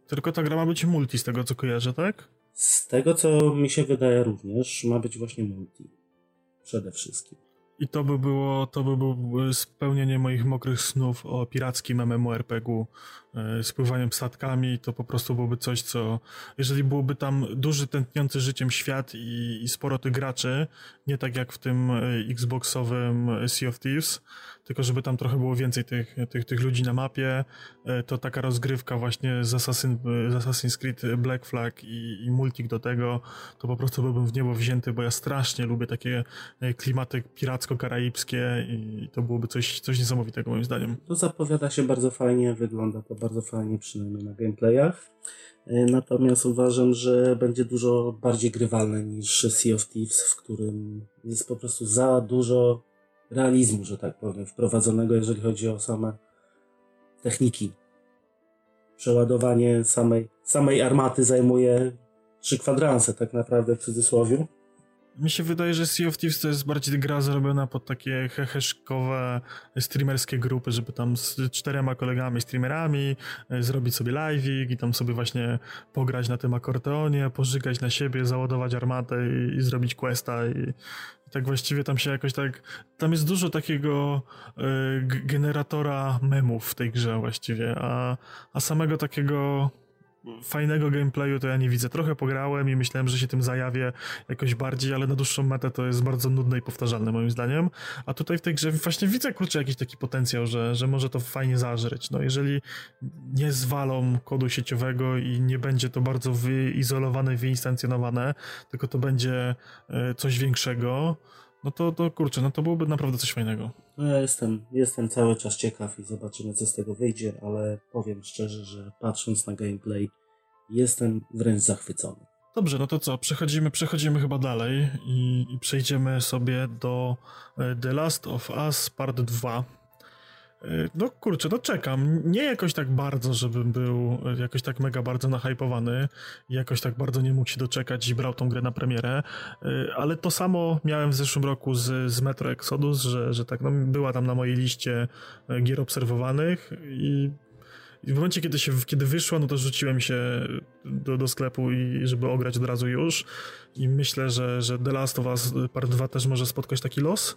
tylko ta gra ma być multi, z tego co kojarzę, tak? Z tego co mi się wydaje również, ma być właśnie multi. Przede wszystkim. I to by było, to by było spełnienie moich mokrych snów o pirackim MMORPG-u z pływaniem statkami. To po prostu byłoby coś, co... Jeżeli byłoby tam duży, tętniący życiem świat i, i sporo tych graczy, nie tak jak w tym Xboxowym Sea of Thieves, tylko żeby tam trochę było więcej tych, tych, tych ludzi na mapie, to taka rozgrywka właśnie z, Assassin, z Assassin's Creed Black Flag i, i multik do tego, to po prostu byłbym w niebo wzięty, bo ja strasznie lubię takie klimaty piracko-karaibskie i to byłoby coś, coś niesamowitego moim zdaniem. To zapowiada się bardzo fajnie, wygląda to bardzo fajnie, przynajmniej na gameplayach. Natomiast uważam, że będzie dużo bardziej grywalne niż Sea of Thieves, w którym jest po prostu za dużo realizmu, że tak powiem, wprowadzonego, jeżeli chodzi o same techniki. Przeładowanie samej, samej armaty zajmuje trzy kwadranse, tak naprawdę w cudzysłowie. Mi się wydaje, że Sea of Thieves to jest bardziej gra zrobiona pod takie heheszkowe streamerskie grupy, żeby tam z czterema kolegami streamerami zrobić sobie live'ik i tam sobie właśnie pograć na tym akordeonie, pożygać na siebie, załadować armatę i, i zrobić questa i, i tak właściwie tam się jakoś tak... Tam jest dużo takiego y, generatora memów w tej grze właściwie, a, a samego takiego... fajnego gameplayu to ja nie widzę. Trochę pograłem i myślałem, że się tym zajawię jakoś bardziej, ale na dłuższą metę to jest bardzo nudne i powtarzalne moim zdaniem. A tutaj w tej grze właśnie widzę, kurczę, jakiś taki potencjał, że, że może to fajnie zażreć. No jeżeli nie zwalą kodu sieciowego i nie będzie to bardzo wyizolowane, wyinstancjonowane, tylko to będzie coś większego, no to, to kurczę, no to byłoby naprawdę coś fajnego. No ja jestem, jestem cały czas ciekaw i zobaczymy, co z tego wyjdzie, ale powiem szczerze, że patrząc na gameplay jestem wręcz zachwycony. Dobrze, no to co, przechodzimy, przechodzimy chyba dalej i, i przejdziemy sobie do The Last of Us Part dwa. No kurczę, no czekam, nie jakoś tak bardzo, żebym był jakoś tak mega bardzo nahypowany, jakoś tak bardzo nie mógł się doczekać i brał tą grę na premierę, ale to samo miałem w zeszłym roku z, z Metro Exodus, że, że tak, no była tam na mojej liście gier obserwowanych i w momencie, kiedy, się, kiedy wyszła, no to rzuciłem się do, do sklepu, i żeby ograć od razu już. I myślę, że, że The Last of Us Part dwa też może spotkać taki los.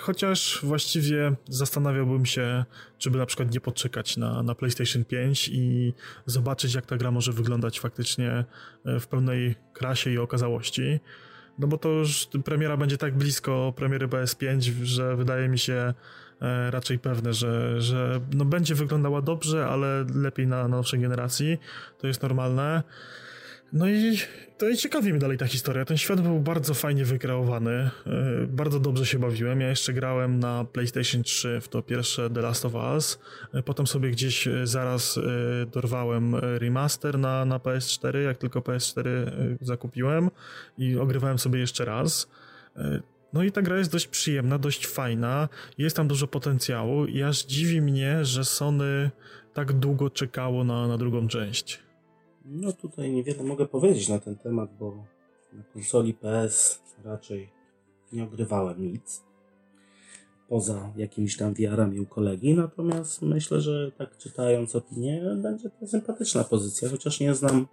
Chociaż właściwie zastanawiałbym się, czy by na przykład nie poczekać na, na PlayStation pięć i zobaczyć, jak ta gra może wyglądać faktycznie w pełnej krasie i okazałości. No bo to już premiera będzie tak blisko premiery P S pięć, że wydaje mi się raczej pewne, że, że no będzie wyglądała dobrze, ale lepiej na nowszej generacji. To jest normalne. No i to i ciekawi mnie dalej ta historia. Ten świat był bardzo fajnie wykreowany. Bardzo dobrze się bawiłem. Ja jeszcze grałem na PlayStation trzy w to pierwsze The Last of Us. Potem sobie gdzieś zaraz dorwałem remaster na, na P S cztery, jak tylko P S cztery zakupiłem i ogrywałem sobie jeszcze raz. No i ta gra jest dość przyjemna, dość fajna. Jest tam dużo potencjału i aż dziwi mnie, że Sony tak długo czekało na, na drugą część. No tutaj niewiele mogę powiedzieć na ten temat, bo na konsoli P S raczej nie ogrywałem nic poza jakimiś tam V R-ami u kolegi, natomiast myślę, że tak czytając opinię, będzie to sympatyczna pozycja, chociaż nie znam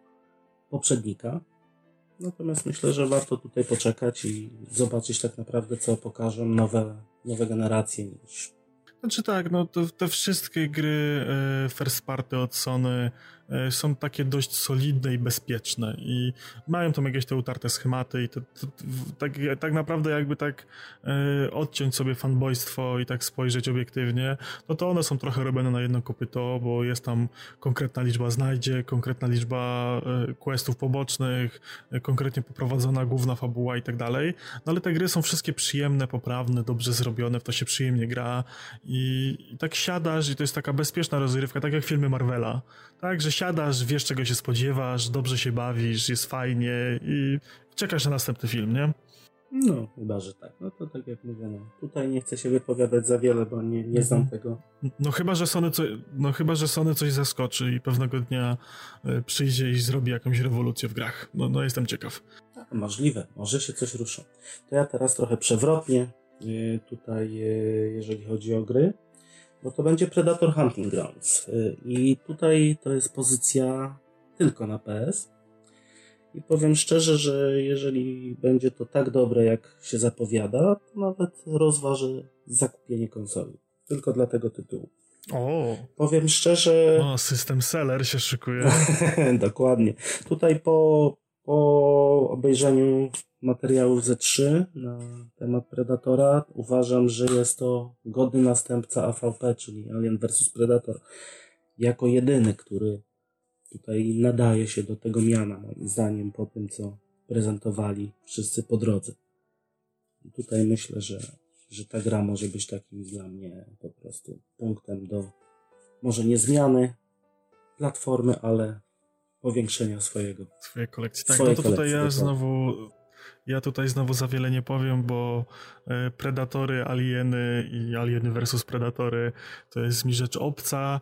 poprzednika, natomiast myślę, że warto tutaj poczekać i zobaczyć tak naprawdę, co pokażą nowe, nowe generacje niż... Znaczy tak, no to, te wszystkie gry first party od Sony są takie dość solidne i bezpieczne i mają tam jakieś te utarte schematy i to, to, to, tak, tak naprawdę jakby tak y, odciąć sobie fanboystwo i tak spojrzeć obiektywnie, no to one są trochę robione na jedno kopyto, bo jest tam konkretna liczba znajdzie, konkretna liczba y, questów pobocznych, y, konkretnie poprowadzona główna fabuła i tak dalej, no ale te gry są wszystkie przyjemne, poprawne, dobrze zrobione, w to się przyjemnie gra i, i tak siadasz i to jest taka bezpieczna rozgrywka, tak jak filmy Marvela, tak, że siadasz, wiesz czego się spodziewasz, dobrze się bawisz, jest fajnie i czekasz na następny film, nie? No, chyba, że tak. No to tak jak mówię, no, tutaj nie chcę się wypowiadać za wiele, bo nie, nie znam tego. No chyba, że Sony co, no chyba, że Sony coś zaskoczy i pewnego dnia y, przyjdzie i zrobi jakąś rewolucję w grach. No, no jestem ciekaw. A, możliwe, może się coś ruszą. To ja teraz trochę przewrotnie y, tutaj, y, jeżeli chodzi o gry. Bo to będzie Predator Hunting Grounds i tutaj to jest pozycja tylko na P S I powiem szczerze, że jeżeli będzie to tak dobre, jak się zapowiada, to nawet rozważę zakupienie konsoli. Tylko dla tego tytułu. O. Powiem szczerze... O, system seller się szykuje. Dokładnie. Tutaj po, po obejrzeniu materiałów Z trzy na temat Predatora uważam, że jest to godny następca A V P, czyli Alien vs Predator, jako jedyny, który tutaj nadaje się do tego miana, moim zdaniem, po tym, co prezentowali wszyscy po drodze. I tutaj myślę, że, że ta gra może być takim dla mnie po prostu punktem do, może nie zmiany platformy, ale powiększenia swojego. Swojej kolekcji. Tak, Swojej no to tutaj ja znowu... Ja tutaj znowu za wiele nie powiem, bo Predatory, Alieny i Alieny versus Predatory to jest mi rzecz obca.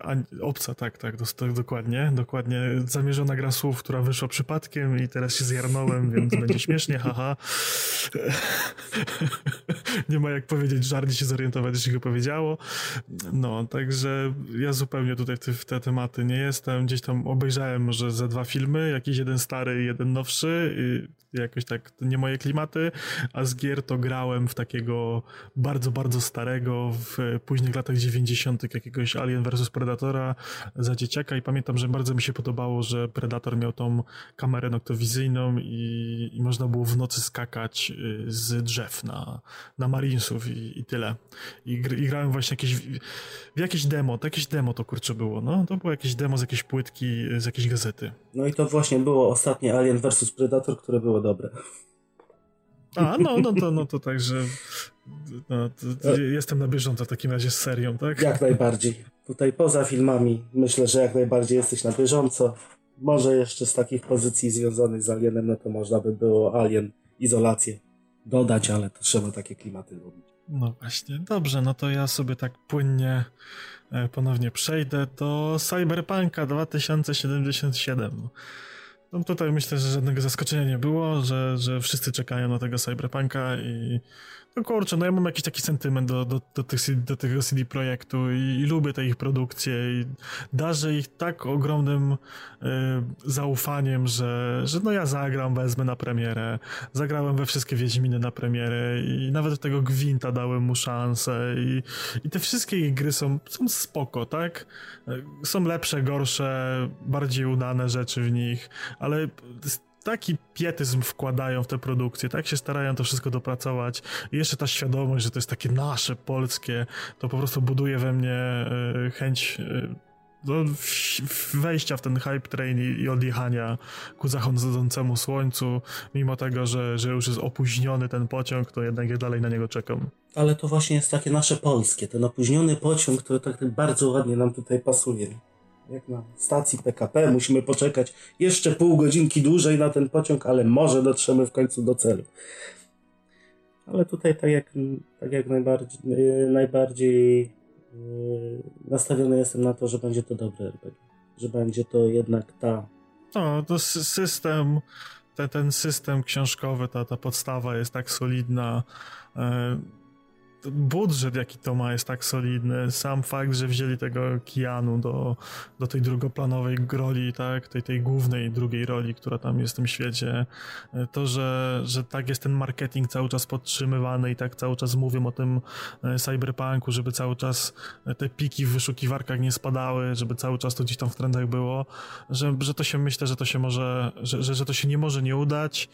A, obca, tak, tak, to, to dokładnie. Dokładnie zamierzona gra słów, która wyszła przypadkiem i teraz się zjarnąłem, więc będzie śmiesznie, haha. Nie ma jak powiedzieć, żarnie się zorientować, jeśli go powiedziało. No, także ja zupełnie tutaj w te tematy nie jestem. Gdzieś tam obejrzałem może ze dwa filmy, jakiś jeden stary i jeden nowszy. I jakoś tak, to nie moje klimaty, a z gier to grałem w takiego bardzo, bardzo starego w późnych latach dziewięćdziesiątych jakiegoś Alien versus Predatora za dzieciaka i pamiętam, że bardzo mi się podobało, że Predator miał tą kamerę noktowizyjną i, i można było w nocy skakać z drzew na, na Marinesów i, i tyle. I, gr, i grałem właśnie jakieś, w jakieś demo, to jakieś demo to kurczę było, no to było jakieś demo z jakiejś płytki, z jakiejś gazety. No i to właśnie było ostatnie Alien versus Predator, które było dobre. A, no, no to, no to także no, to, to jestem na bieżąco w takim razie z serią, tak? Jak najbardziej. Tutaj poza filmami myślę, że jak najbardziej jesteś na bieżąco. Może jeszcze z takich pozycji związanych z Alienem, no to można by było Alien, izolację dodać, ale to trzeba takie klimaty robić. No właśnie, dobrze, no to ja sobie tak płynnie ponownie przejdę do Cyberpunka dwa tysiące siedemdziesiąt siedem. No tutaj myślę, że żadnego zaskoczenia nie było, że, że wszyscy czekają na tego Cyberpunka i no kurczę, no ja mam jakiś taki sentyment do, do, do, tych, do tego C D Projektu i, i lubię te ich produkcje i darzę ich tak ogromnym y, zaufaniem, że, że no ja zagram, wezmę na premierę, zagrałem we wszystkie Wiedźminy na premierę i nawet tego Gwinta dałem mu szansę i, i te wszystkie ich gry są, są spoko, tak? Są lepsze, gorsze, bardziej udane rzeczy w nich, ale... Taki pietyzm wkładają w te produkcje, tak się starają to wszystko dopracować i jeszcze ta świadomość, że to jest takie nasze, polskie, to po prostu buduje we mnie y, chęć y, do w, w wejścia w ten hype train i, i odjechania ku zachodzącemu słońcu, mimo tego, że, że już jest opóźniony ten pociąg, to jednak ja dalej na niego czekam. Ale to właśnie jest takie nasze polskie, ten opóźniony pociąg, który tak bardzo ładnie nam tutaj pasuje. Jak na stacji P K P musimy poczekać jeszcze pół godzinki dłużej na ten pociąg, ale może dotrzemy w końcu do celu. Ale tutaj tak jak, tak jak najbardziej, yy, najbardziej yy, nastawiony jestem na to, że będzie to dobre R P G. Że będzie to jednak ta... No, to system... Te, ten system książkowy, ta, ta podstawa jest tak solidna... Yy. Budżet, jaki to ma, jest tak solidny. Sam fakt, że wzięli tego Keanu do, do tej drugoplanowej roli, tak? Tej, tej głównej, drugiej roli, która tam jest w tym świecie. To, że, że tak jest ten marketing cały czas podtrzymywany i tak cały czas mówią o tym cyberpunku, żeby cały czas te piki w wyszukiwarkach nie spadały, żeby cały czas to gdzieś tam w trendach było, że, że to się myślę, że to się może, że, że, że to się nie może nie udać.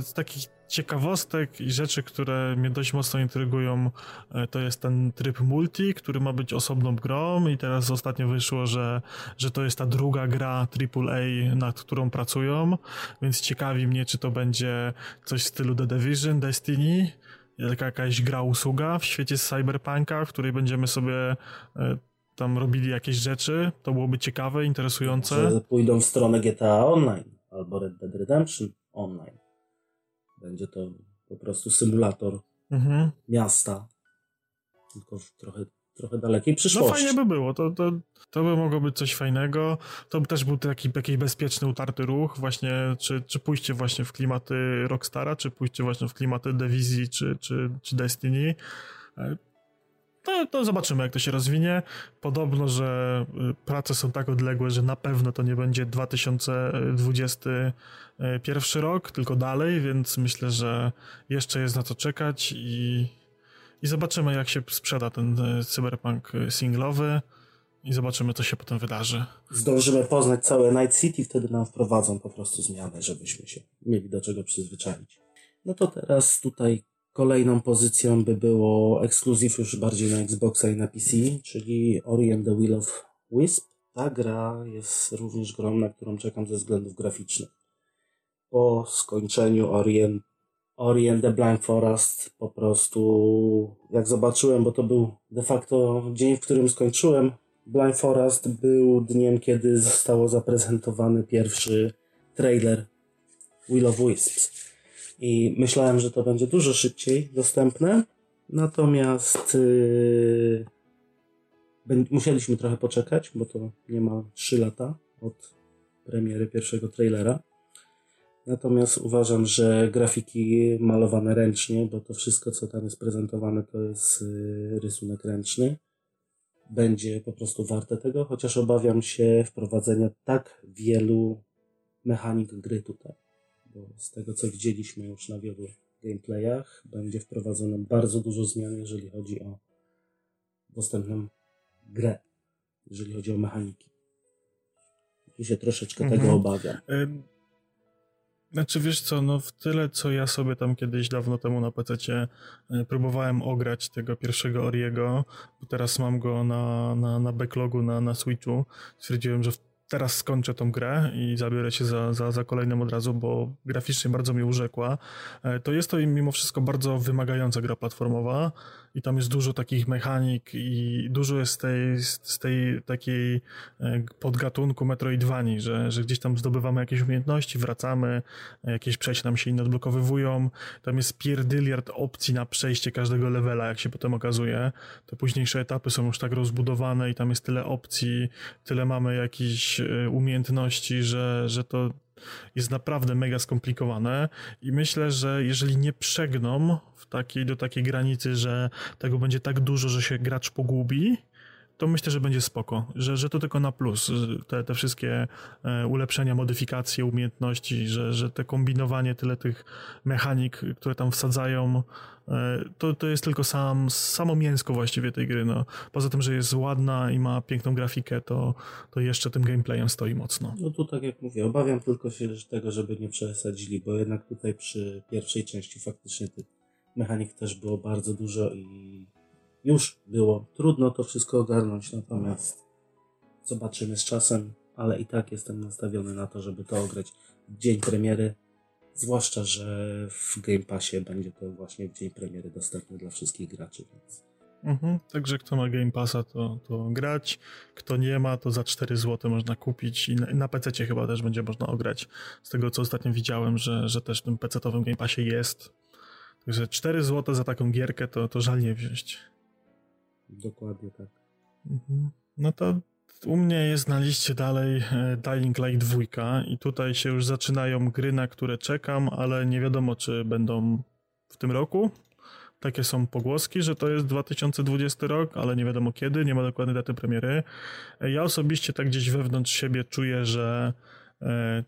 Z takich ciekawostek i rzeczy, które mnie dość mocno intrygują, to jest ten tryb multi, który ma być osobną grą i teraz ostatnio wyszło, że, że to jest ta druga gra triple A, nad którą pracują, więc ciekawi mnie, czy to będzie coś w stylu The Division, Destiny, jakaś gra usługa w świecie cyberpunka, w której będziemy sobie tam robili jakieś rzeczy, to byłoby ciekawe, interesujące. Że pójdą w stronę G T A Online albo Red Dead Redemption Online. Będzie to po prostu symulator mhm. miasta, tylko w trochę, trochę dalekiej przyszłości. No fajnie by było, to, to, to by mogło być coś fajnego. To by też był taki jakiś bezpieczny, utarty ruch właśnie, czy, czy pójście właśnie w klimaty Rockstara, czy pójście właśnie w klimaty Dewizji, czy, czy, czy Destiny. To, to zobaczymy, jak to się rozwinie. Podobno, że prace są tak odległe, że na pewno to nie będzie dwa tysiące dwudziesty pierwszy rok, tylko dalej, więc myślę, że jeszcze jest na to czekać i, i zobaczymy, jak się sprzeda ten cyberpunk singlowy i zobaczymy, co się potem wydarzy. Zdążymy poznać całe Night City, wtedy nam wprowadzą po prostu zmiany, żebyśmy się mieli do czego przyzwyczaić. No to teraz tutaj kolejną pozycją by było ekskluzyw już bardziej na Xboxa i na P C, czyli Ori and the Will of Wisp. Ta gra jest również grą, na którą czekam ze względów graficznych. Po skończeniu Ori and, Ori and the Blind Forest po prostu jak zobaczyłem, bo to był de facto dzień, w którym skończyłem, Blind Forest był dniem, kiedy został zaprezentowany pierwszy trailer Will of Wisps. I myślałem, że to będzie dużo szybciej dostępne, natomiast yy, be- musieliśmy trochę poczekać, bo to niemal trzy lata od premiery pierwszego trailera. Natomiast uważam, że grafiki malowane ręcznie, bo to wszystko, co tam jest prezentowane, to jest yy, rysunek ręczny, będzie po prostu warte tego, chociaż obawiam się wprowadzenia tak wielu mechanik gry tutaj. Bo z tego, co widzieliśmy już na wielu gameplayach, będzie wprowadzone bardzo dużo zmian, jeżeli chodzi o dostępną grę, jeżeli chodzi o mechaniki. I się troszeczkę mhm. tego obawiam. Znaczy, wiesz co, no w tyle, co ja sobie tam kiedyś dawno temu na pececie próbowałem ograć tego pierwszego Oriego, bo teraz mam go na, na, na backlogu, na, na Switchu, stwierdziłem, że w teraz skończę tą grę i zabiorę się za, za, za kolejną od razu, bo graficznie bardzo mi urzekła. To jest to mimo wszystko bardzo wymagająca gra platformowa i tam jest dużo takich mechanik i dużo jest tej, z tej takiej podgatunku Metroidvanii, że, że gdzieś tam zdobywamy jakieś umiejętności, wracamy, jakieś przejścia nam się inne odblokowywują. Tam jest pierdyliard opcji na przejście każdego levela, jak się potem okazuje. Te późniejsze etapy są już tak rozbudowane i tam jest tyle opcji, tyle mamy jakichś umiejętności, że, że to jest naprawdę mega skomplikowane i myślę, że jeżeli nie przegną w takiej, do takiej granicy, że tego będzie tak dużo, że się gracz pogubi, to myślę, że będzie spoko, że, że to tylko na plus, te, te wszystkie ulepszenia, modyfikacje, umiejętności, że, że te kombinowanie tyle tych mechanik, które tam wsadzają, to, to jest tylko sam, samo mięsko właściwie tej gry. No. Poza tym, że jest ładna i ma piękną grafikę, to, to jeszcze tym gameplayem stoi mocno. No tu tak jak mówię, obawiam tylko się tego, żeby nie przesadzili, bo jednak tutaj przy pierwszej części faktycznie tych mechanik też było bardzo dużo i już było trudno to wszystko ogarnąć, natomiast zobaczymy z czasem, ale i tak jestem nastawiony na to, żeby to ograć w dzień premiery, zwłaszcza, że w Game Passie będzie to właśnie w dzień premiery dostępne dla wszystkich graczy. Więc. Mhm, także kto ma Game Passa, to, to grać, kto nie ma, to za cztery złote można kupić i na, na pececie chyba też będzie można ograć, z tego co ostatnio widziałem, że, że też w tym pecetowym Game Passie jest, także cztery złote za taką gierkę to, to żal nie wziąć. Dokładnie tak. No to u mnie jest na liście dalej Dying Light dwa i tutaj się już zaczynają gry, na które czekam, ale nie wiadomo, czy będą w tym roku. Takie są pogłoski, że to jest dwa tysiące dwudziesty rok, ale nie wiadomo kiedy, nie ma dokładnej daty premiery. Ja osobiście tak gdzieś wewnątrz siebie czuję, że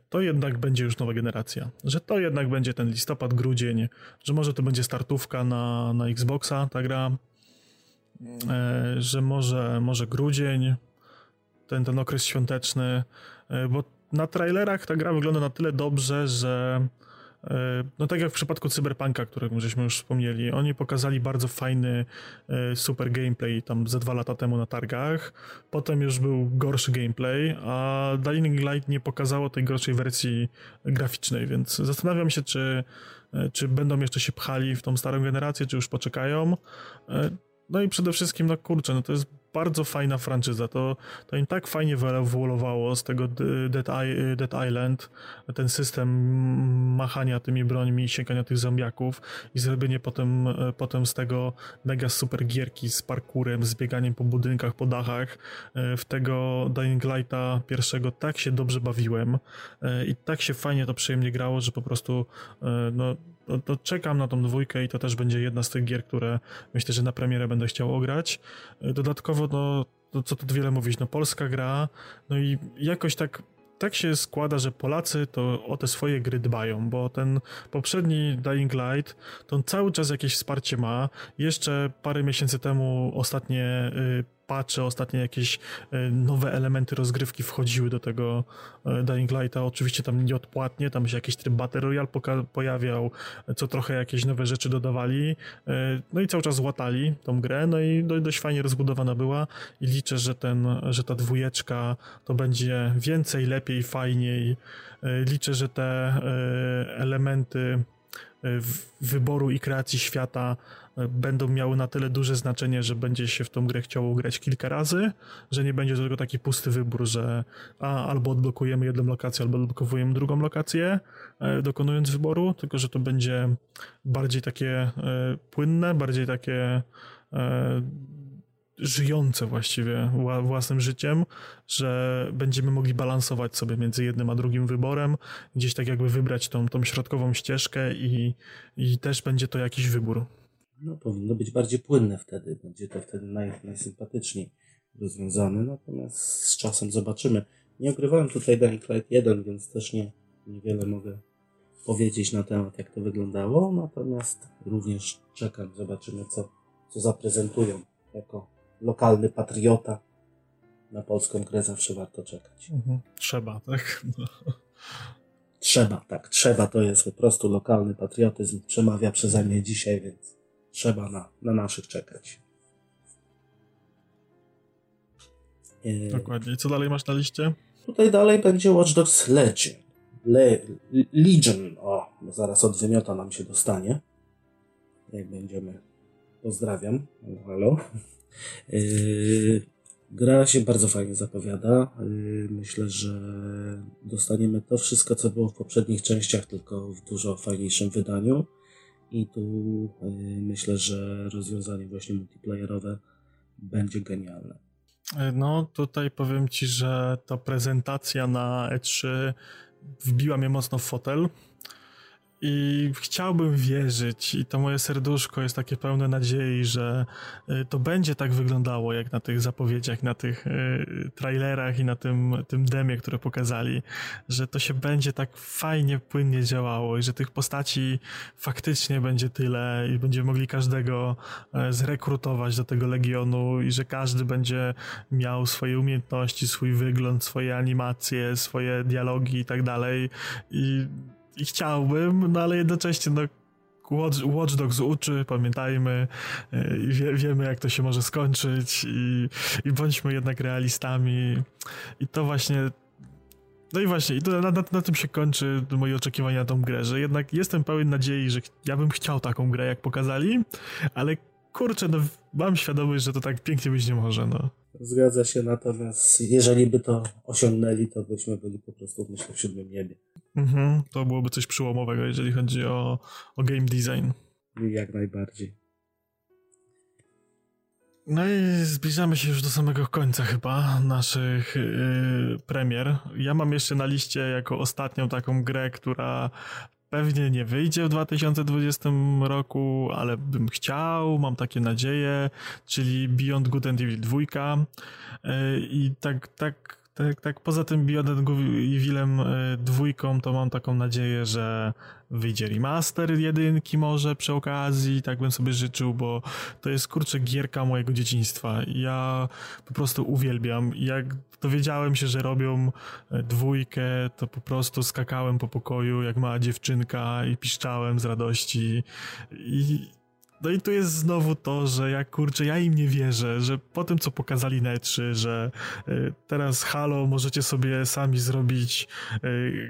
to jednak będzie już nowa generacja, że to jednak będzie ten listopad, grudzień, że może to będzie startówka na, na Xboxa, ta gra. Że może, może grudzień, ten, ten okres świąteczny, bo na trailerach ta gra wygląda na tyle dobrze, że no tak jak w przypadku Cyberpunka, którego żeśmy już wspomnieli, oni pokazali bardzo fajny super gameplay tam ze dwa lata temu na targach, potem już był gorszy gameplay, a Dying Light nie pokazało tej gorszej wersji graficznej, więc zastanawiam się, czy, czy będą jeszcze się pchali w tą starą generację, czy już poczekają. No i przede wszystkim, no kurczę, no to jest bardzo fajna franczyza, to, to im tak fajnie wyewoluowało z tego Dead Island, ten system machania tymi brońmi i sięgania tych zombiaków i zrobienie potem, potem z tego mega super gierki z parkurem, z bieganiem po budynkach, po dachach. W tego Dying Lighta pierwszego tak się dobrze bawiłem i tak się fajnie to przyjemnie grało, że po prostu no, to, to czekam na tą dwójkę i to też będzie jedna z tych gier, które myślę, że na premierę będę chciał ograć. Dodatkowo, no, to, co tu wiele mówić, no polska gra, no i jakoś tak, tak się składa, że Polacy to o te swoje gry dbają, bo ten poprzedni Dying Light, to on cały czas jakieś wsparcie ma. Jeszcze parę miesięcy temu ostatnie yy, patche, ostatnie jakieś nowe elementy rozgrywki wchodziły do tego Dying Lighta, oczywiście tam nieodpłatnie, tam się jakiś tryb Battle Royale poka- pojawiał, co trochę jakieś nowe rzeczy dodawali, no i cały czas łatali tą grę, no i dość fajnie rozbudowana była i liczę, że ten, że ta dwójeczka to będzie więcej, lepiej, fajniej, liczę, że te elementy wyboru i kreacji świata będą miały na tyle duże znaczenie, że będzie się w tą grę chciało grać kilka razy, że nie będzie do tego taki pusty wybór, że a, albo odblokujemy jedną lokację, albo odblokujemy drugą lokację, dokonując wyboru, tylko że to będzie bardziej takie płynne, bardziej takie żyjące właściwie własnym życiem, że będziemy mogli balansować sobie między jednym a drugim wyborem, gdzieś tak jakby wybrać tą, tą środkową ścieżkę i, i też będzie to jakiś wybór. No powinno być bardziej płynne wtedy, będzie to wtedy naj, najsympatyczniej rozwiązane, natomiast z czasem zobaczymy. Nie ogrywałem tutaj Dying Light jeden, więc też nie, niewiele mogę powiedzieć na temat, jak to wyglądało, natomiast również czekam, zobaczymy co, co zaprezentują jako lokalny patriota. Na polską grę zawsze warto czekać. Mhm. Trzeba, tak? No. Trzeba, tak, trzeba, to jest po prostu lokalny patriotyzm, przemawia przeze mnie dzisiaj, więc trzeba na, na naszych czekać. Eee, Dokładnie. I co dalej masz na liście? Tutaj dalej będzie Watch Dogs Legion. Le, Legion. O, bo zaraz od wymiota nam się dostanie. Jak będziemy... Pozdrawiam. Halo. Eee, gra się bardzo fajnie zapowiada. Eee, myślę, że dostaniemy to wszystko, co było w poprzednich częściach, tylko w dużo fajniejszym wydaniu. I tu y, myślę, że rozwiązanie właśnie multiplayerowe będzie genialne. No tutaj powiem Ci, że ta prezentacja na E trzy wbiła mnie mocno w fotel i chciałbym wierzyć i to moje serduszko jest takie pełne nadziei, że to będzie tak wyglądało jak na tych zapowiedziach, na tych trailerach i na tym, tym demie, które pokazali, że to się będzie tak fajnie, płynnie działało i że tych postaci faktycznie będzie tyle i będziemy mogli każdego zrekrutować do tego Legionu i że każdy będzie miał swoje umiejętności, swój wygląd, swoje animacje, swoje dialogi i tak dalej i I chciałbym, no ale jednocześnie no, Watch, Watch Dogs uczy, pamiętajmy, wie, wiemy jak to się może skończyć i, i bądźmy jednak realistami i to właśnie, no i właśnie i to, na, na, na tym się kończy moje oczekiwania na tą grę, że jednak jestem pełen nadziei, że ja bym chciał taką grę jak pokazali, ale kurczę, no mam świadomość, że to tak pięknie być nie może, no. Zgadza się, natomiast jeżeli by to osiągnęli, to byśmy byli po prostu myślę w siódmym niebie. Mhm, to byłoby coś przełomowego, jeżeli chodzi o, o game design. Jak najbardziej. No i zbliżamy się już do samego końca chyba naszych yy, premier. Ja mam jeszcze na liście jako ostatnią taką grę, która pewnie nie wyjdzie w dwa tysiące dwudziestym roku, ale bym chciał, mam takie nadzieje, czyli Beyond Good and Evil dwa. Yy, I tak, tak Tak, tak, poza tym Beyond Evilem dwójką to mam taką nadzieję, że wyjdzie remaster jedynki może przy okazji, tak bym sobie życzył, bo to jest kurczę gierka mojego dzieciństwa. Ja po prostu uwielbiam. Jak dowiedziałem się, że robią dwójkę, to po prostu skakałem po pokoju jak mała dziewczynka i piszczałem z radości i No i tu jest znowu to, że ja kurczę, ja im nie wierzę, że po tym co pokazali na E trzy, że y, teraz halo, możecie sobie sami zrobić y,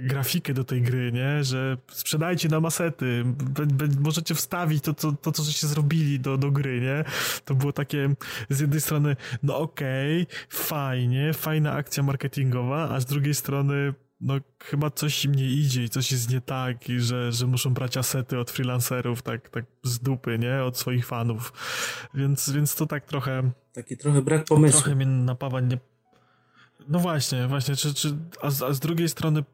grafikę do tej gry, nie? Że sprzedajcie nam asety, be, be, możecie wstawić to, to, to co żeście zrobili do, do gry, nie? To było takie z jednej strony, no okej, okay, fajnie, fajna akcja marketingowa, a z drugiej strony no chyba coś im nie idzie i coś jest nie tak i że, że muszą brać asety od freelancerów tak, tak z dupy, nie? Od swoich fanów. Więc, więc to tak trochę... Taki trochę brak pomysłu. Trochę mnie napawa... Nie... No właśnie, właśnie. Czy, czy, a, z, a z drugiej strony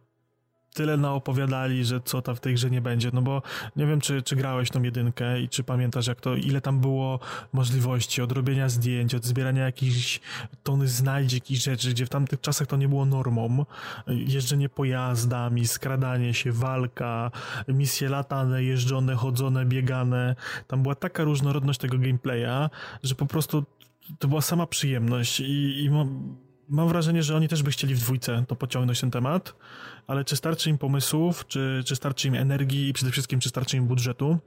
tyle naopowiadali, że co tam w tej grze nie będzie, no bo nie wiem, czy, czy grałeś tą jedynkę i czy pamiętasz jak to, ile tam było możliwości od robienia zdjęć, od zbierania jakichś tony znajdziek i rzeczy, gdzie w tamtych czasach to nie było normą, jeżdżenie pojazdami, skradanie się, walka, misje latane, jeżdżone, chodzone, biegane, tam była taka różnorodność tego gameplaya, że po prostu to była sama przyjemność i, i mam wrażenie, że oni też by chcieli w dwójce to pociągnąć ten temat, ale czy starczy im pomysłów, czy, czy starczy im energii i przede wszystkim czy starczy im budżetu?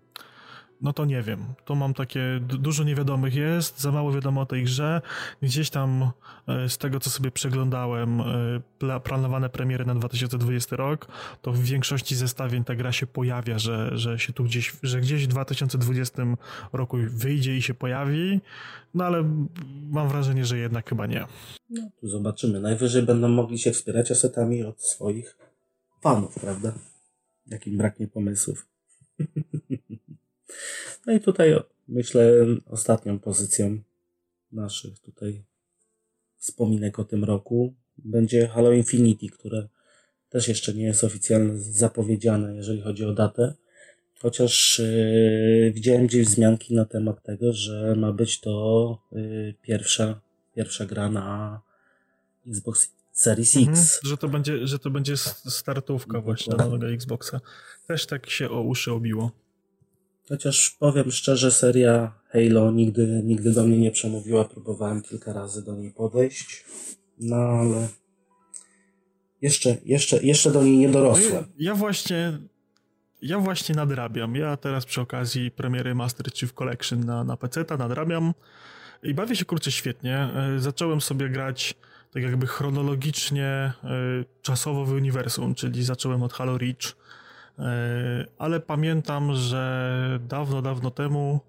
No to nie wiem. To mam takie, dużo niewiadomych jest, za mało wiadomo o tej grze. Gdzieś tam z tego, co sobie przeglądałem, planowane premiery na dwa tysiące dwudziesty rok, to w większości zestawień ta gra się pojawia, że, że się tu gdzieś, że gdzieś w dwa tysiące dwudziestym roku wyjdzie i się pojawi, no ale mam wrażenie, że jednak chyba nie. No tu zobaczymy. Najwyżej będą mogli się wspierać asetami od swoich fanów, prawda? Jak im braknie pomysłów. No i tutaj myślę ostatnią pozycją naszych tutaj wspominek o tym roku będzie Halo Infinity, które też jeszcze nie jest oficjalnie zapowiedziane, jeżeli chodzi o datę. Chociaż yy, widziałem gdzieś wzmianki na temat tego, że ma być to yy, pierwsza, pierwsza gra na Xbox Series X. Mhm, że, to będzie, że to będzie startówka właśnie na nowego Xboxa. Też tak się o uszy obiło. Chociaż powiem szczerze, seria Halo nigdy, nigdy do mnie nie przemówiła. Próbowałem kilka razy do niej podejść, no ale jeszcze, jeszcze, jeszcze do niej nie dorosłem. No ja, ja właśnie ja właśnie nadrabiam. Ja teraz przy okazji premiery Master Chief Collection na, na peceta nadrabiam i bawię się kurczę świetnie. Zacząłem sobie grać tak jakby chronologicznie, czasowo w uniwersum, czyli zacząłem od Halo Reach. Ale pamiętam, że dawno, dawno temu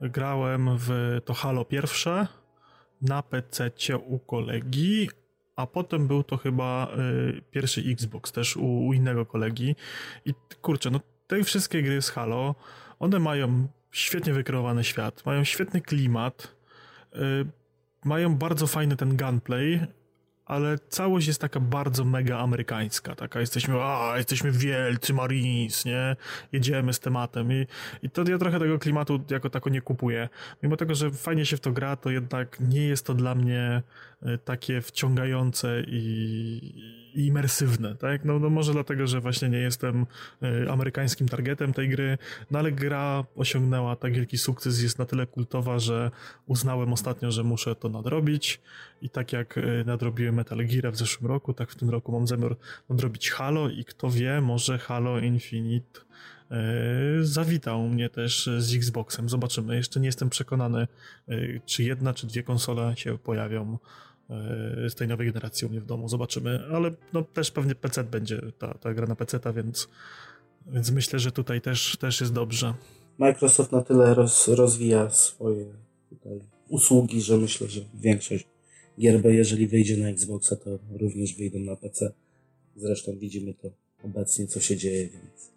grałem w to Halo pierwsze na pececie u kolegi, a potem był to chyba pierwszy Xbox też u, u innego kolegi i kurczę, no te wszystkie gry z Halo, one mają świetnie wykreowany świat, mają świetny klimat, mają bardzo fajny ten gunplay, ale całość jest taka bardzo mega amerykańska, taka jesteśmy, a jesteśmy wielcy Marines, nie? Jedziemy z tematem i, i to ja trochę tego klimatu jako tako nie kupuję. Mimo tego, że fajnie się w to gra, to jednak nie jest to dla mnie takie wciągające i, i imersywne, tak? No, no może dlatego, że właśnie nie jestem amerykańskim targetem tej gry, no ale gra osiągnęła tak wielki sukces, jest na tyle kultowa, że uznałem ostatnio, że muszę to nadrobić i tak jak nadrobiłem Metal Gear w zeszłym roku, tak w tym roku mam zamiar odrobić Halo i kto wie, może Halo Infinite yy, zawitał mnie też z Xboxem. Zobaczymy. Jeszcze nie jestem przekonany, yy, czy jedna, czy dwie konsole się pojawią yy, z tej nowej generacji u mnie w domu. Zobaczymy, ale no, też pewnie P C będzie ta, ta gra na P C-ta, więc, więc myślę, że tutaj też, też jest dobrze. Microsoft na tyle roz, rozwija swoje tutaj usługi, że myślę, że większość gier, bo jeżeli wyjdzie na Xboxa, to również wyjdą na P C. Zresztą widzimy to obecnie, co się dzieje, więc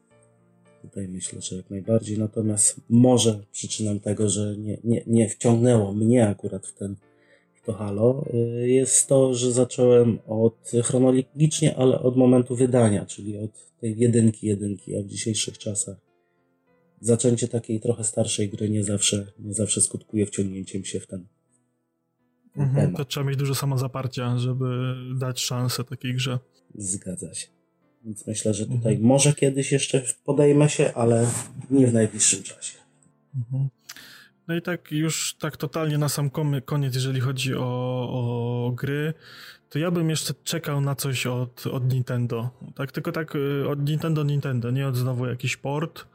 tutaj myślę, że jak najbardziej. Natomiast może przyczyną tego, że nie, nie, nie wciągnęło mnie akurat w ten w to Halo, jest to, że zacząłem od chronologicznie, ale od momentu wydania, czyli od tej jedynki, jedynki, a w dzisiejszych czasach zaczęcie takiej trochę starszej gry nie zawsze, nie zawsze skutkuje wciągnięciem się w ten Mhm, to trzeba mieć dużo samozaparcia, żeby dać szansę takiej grze. Zgadza się. Więc myślę, że tutaj mhm. może kiedyś jeszcze podejmę się, ale nie w najbliższym czasie. Mhm. No i tak już tak totalnie na sam koniec, jeżeli chodzi o, o gry, to ja bym jeszcze czekał na coś od, od Nintendo. Tak, tylko tak od Nintendo Nintendo, nie od znowu jakiś port,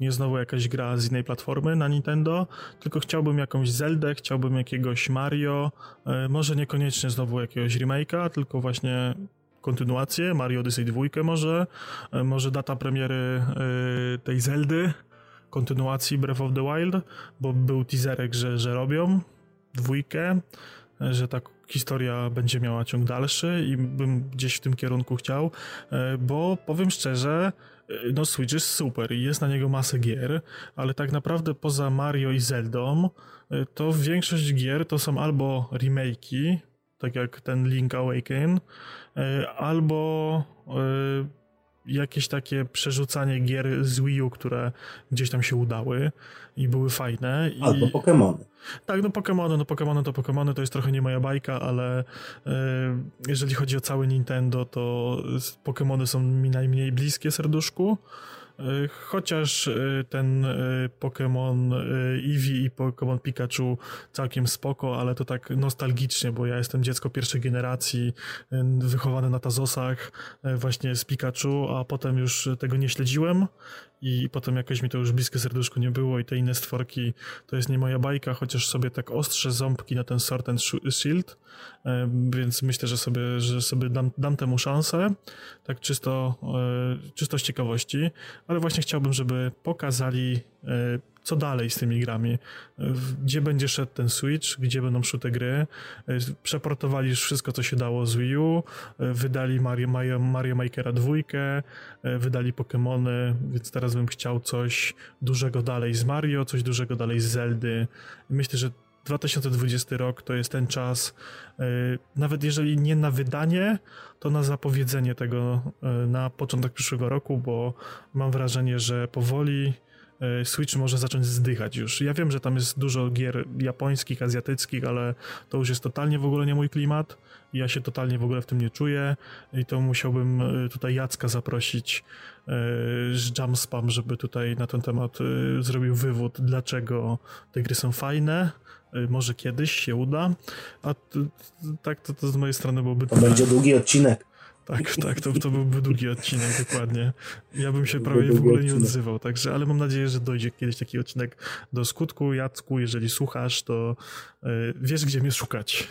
nie znowu jakaś gra z innej platformy na Nintendo, tylko chciałbym jakąś Zeldę, chciałbym jakiegoś Mario, może niekoniecznie znowu jakiegoś remake'a, tylko właśnie kontynuację, Mario Odyssey dwa może, może data premiery tej Zeldy, kontynuacji Breath of the Wild, bo był teaserek, że, że robią dwójkę, że ta historia będzie miała ciąg dalszy i bym gdzieś w tym kierunku chciał, bo powiem szczerze, no Switch jest super i jest na niego masę gier, ale tak naprawdę poza Mario i Zeldą to większość gier to są albo remake'i, tak jak ten Link Awakening, albo jakieś takie przerzucanie gier z Wii U, które gdzieś tam się udały i były fajne. Albo I... Pokémony. Tak, no Pokémony, no Pokémony to Pokémony, to jest trochę nie moja bajka, ale y, jeżeli chodzi o cały Nintendo, to Pokémony są mi najmniej bliskie serduszku. Y, chociaż y, ten y, Pokémon y, Eevee i Pokémon Pikachu całkiem spoko, ale to tak nostalgicznie, bo ja jestem dziecko pierwszej generacji, y, wychowane na Tazosach y, właśnie z Pikachu, a potem już tego nie śledziłem i potem jakoś mi to już bliskie serduszku nie było i te inne stworki to jest nie moja bajka, chociaż sobie tak ostrzę ząbki na ten Sword and Shield, y, więc myślę, że sobie, że sobie dam, dam temu szansę, tak czysto, y, czysto z ciekawości. Ale właśnie chciałbym, żeby pokazali, co dalej z tymi grami. Gdzie będzie szedł ten Switch, gdzie będą szły te gry. Przeportowali już wszystko, co się dało z Wii U. Wydali Mario, Mario, Mario Makera dwójkę, wydali Pokémony, więc teraz bym chciał coś dużego dalej z Mario, coś dużego dalej z Zeldy. Myślę, że dwa tysiące dwudziesty rok to jest ten czas, nawet jeżeli nie na wydanie, to na zapowiedzenie tego na początek przyszłego roku, bo mam wrażenie, że powoli Switch może zacząć zdychać już. Ja wiem, że tam jest dużo gier japońskich, azjatyckich, ale to już jest totalnie w ogóle nie mój klimat. Ja się totalnie w ogóle w tym nie czuję i to musiałbym tutaj Jacka zaprosić z Jumpspam, żeby tutaj na ten temat zrobił wywód, dlaczego te gry są fajne. Może kiedyś się uda, a t, tak to, to z mojej strony byłoby... To będzie długi odcinek. Tak, tak, to, to byłby długi odcinek, dokładnie. Ja bym się prawie w ogóle nie odzywał, także, ale mam nadzieję, że dojdzie kiedyś taki odcinek do skutku. Jacku, jeżeli słuchasz, to y, wiesz, gdzie mnie szukać.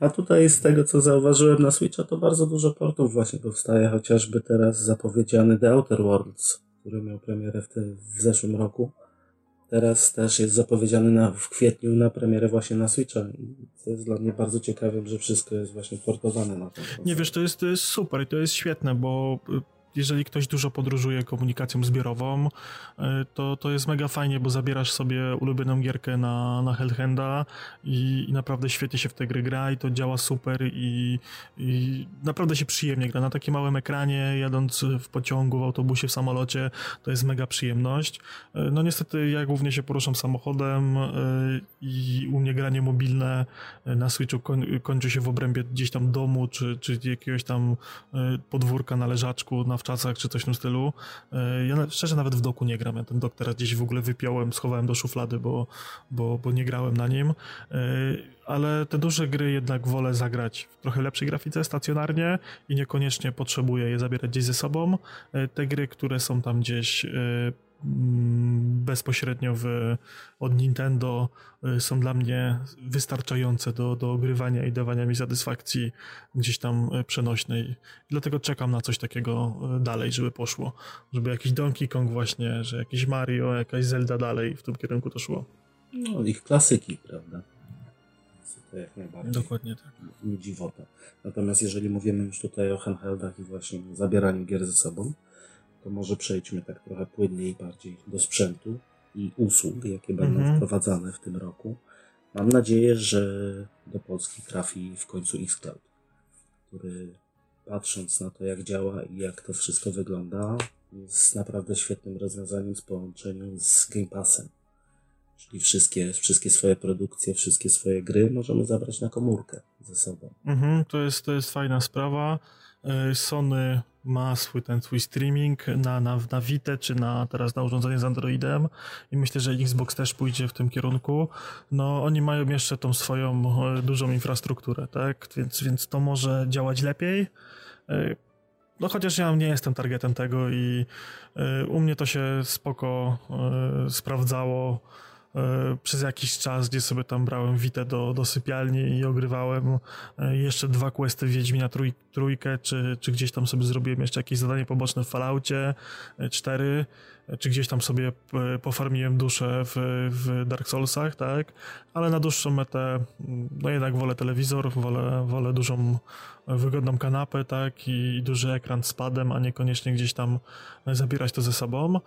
A tutaj z tego, co zauważyłem na Switcha, to bardzo dużo portów właśnie powstaje, chociażby teraz zapowiedziany The Outer Worlds, który miał premierę w, tym, w zeszłym roku. Teraz też jest zapowiedziany na, w kwietniu na premierę właśnie na Switcha. To jest dla mnie bardzo ciekawe, że wszystko jest właśnie portowane na to. Nie wiesz, to jest, to jest super i to jest świetne, bo jeżeli ktoś dużo podróżuje komunikacją zbiorową, to, to jest mega fajnie, bo zabierasz sobie ulubioną gierkę na, na handhelda i, i naprawdę świetnie się w te gry gra i to działa super i, i naprawdę się przyjemnie gra. Na takim małym ekranie, jadąc w pociągu, w autobusie, w samolocie, to jest mega przyjemność. No niestety ja głównie się poruszam samochodem i u mnie granie mobilne na Switchu koń, kończy się w obrębie gdzieś tam domu, czy, czy jakiegoś tam podwórka na leżaczku, na w czasach czy coś w tym stylu. Ja szczerze nawet w doku nie gram. Ja ten dok teraz gdzieś w ogóle wypiąłem, schowałem do szuflady, bo, bo, bo nie grałem na nim. Ale te duże gry jednak wolę zagrać w trochę lepszej grafice stacjonarnie i niekoniecznie potrzebuję je zabierać gdzieś ze sobą. Te gry, które są tam gdzieś bezpośrednio w, od Nintendo są dla mnie wystarczające do, do ogrywania i dawania mi satysfakcji gdzieś tam przenośnej. Dlatego czekam na coś takiego dalej, żeby poszło. Żeby jakiś Donkey Kong właśnie, że jakiś Mario, jakaś Zelda dalej w tym kierunku to szło. No ich klasyki, prawda? To jak najbardziej. Dokładnie tak. Nie dziwota. Natomiast jeżeli mówimy już tutaj o handheldach i właśnie zabieraniu gier ze sobą, to może przejdźmy tak trochę płynniej bardziej do sprzętu i usług, jakie będą mhm. wprowadzane w tym roku. Mam nadzieję, że do Polski trafi w końcu Xcloud, który patrząc na to, jak działa i jak to wszystko wygląda, jest naprawdę świetnym rozwiązaniem w połączeniu z Game Passem. Czyli wszystkie, wszystkie swoje produkcje, wszystkie swoje gry możemy zabrać na komórkę ze sobą. Mhm, to jest, to jest fajna sprawa. Sony ma swój ten swój streaming na, na, na Vita, czy na teraz na urządzenie z Androidem i myślę, że Xbox też pójdzie w tym kierunku. No oni mają jeszcze tą swoją dużą infrastrukturę, tak? Więc, więc to może działać lepiej. No chociaż ja nie jestem targetem tego i u mnie to się spoko sprawdzało przez jakiś czas, gdzie sobie tam brałem Witę do, do sypialni i ogrywałem jeszcze dwa questy Wiedźmina trój, trójkę, czy, czy gdzieś tam sobie zrobiłem jeszcze jakieś zadanie poboczne w Falloutie cztery, czy gdzieś tam sobie pofarmiłem duszę w, w Dark Soulsach, tak, ale na dłuższą metę no jednak wolę telewizor, wolę, wolę dużą wygodną kanapę, tak, i duży ekran z padem, a niekoniecznie gdzieś tam zabierać to ze sobą.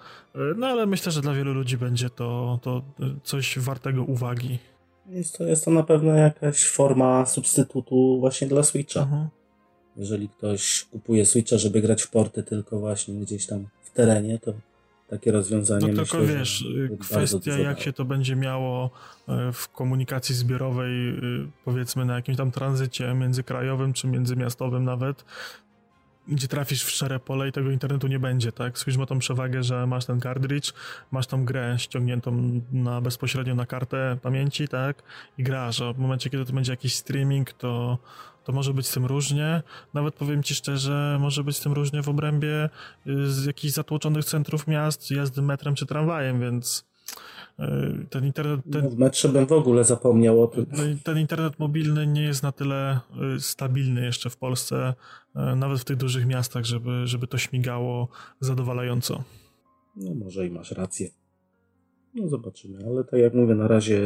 No ale myślę, że dla wielu ludzi będzie to, to coś wartego uwagi. Jest to, jest to na pewno jakaś forma substytutu właśnie dla Switcha. Mhm. Jeżeli ktoś kupuje Switcha, żeby grać w porty tylko właśnie gdzieś tam w terenie, to takie rozwiązanie. No tylko myślę, wiesz, kwestia jak się to będzie miało w komunikacji zbiorowej, powiedzmy na jakimś tam tranzycie międzykrajowym czy międzymiastowym nawet, gdzie trafisz w szare pole i tego internetu nie będzie, tak? Switch ma tą przewagę, że masz ten cartridge, masz tą grę ściągniętą na, bezpośrednio na kartę pamięci, tak? I grasz, a w momencie, kiedy to będzie jakiś streaming, to, to może być z tym różnie. Nawet powiem ci szczerze, może być z tym różnie w obrębie z jakichś zatłoczonych centrów miast, jazdy metrem czy tramwajem, więc ten internet... Ten, w metrze bym w ogóle zapomniał o tym. Ten internet mobilny nie jest na tyle stabilny jeszcze w Polsce, nawet w tych dużych miastach, żeby, żeby to śmigało zadowalająco. No może i masz rację. No zobaczymy, ale tak jak mówię, na razie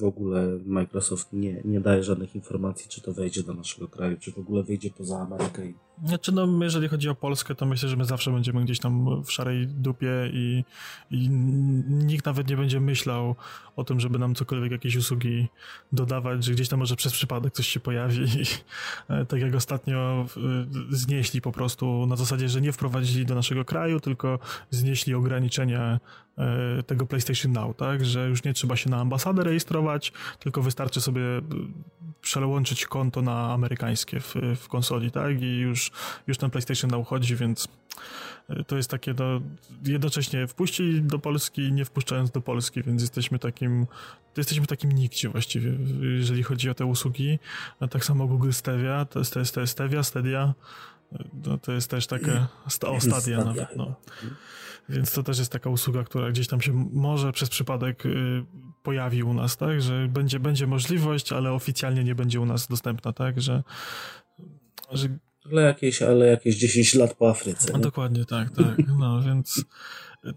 w ogóle Microsoft nie, nie daje żadnych informacji, czy to wejdzie do naszego kraju, czy w ogóle wyjdzie poza Amerykę. I... Znaczy no, jeżeli chodzi o Polskę, to myślę, że my zawsze będziemy gdzieś tam w szarej dupie i, i nikt nawet nie będzie myślał o tym, żeby nam cokolwiek jakieś usługi dodawać, że gdzieś tam może przez przypadek coś się pojawi. I, tak jak ostatnio znieśli po prostu na zasadzie, że nie wprowadzili do naszego kraju, tylko znieśli ograniczenia tego PlayStation Now, tak, że już nie trzeba się na ambasadę rejestrować, tylko wystarczy sobie przełączyć konto na amerykańskie w, w konsoli, tak, i już, już ten PlayStation Now chodzi, więc to jest takie, no, jednocześnie wpuścili do Polski, nie wpuszczając do Polski, więc jesteśmy takim, jesteśmy takim nikcie właściwie, jeżeli chodzi o te usługi, a tak samo Google Stevia, to jest, to jest, to jest Stevia, Stadia, no, to jest też taka o, Stadia nawet, no. Więc to też jest taka usługa, która gdzieś tam się może przez przypadek pojawi u nas, tak, że będzie, będzie możliwość, ale oficjalnie nie będzie u nas dostępna, tak, że... że... Ale, jakieś, ale jakieś dziesięć lat po Afryce. Dokładnie, tak, tak, no więc...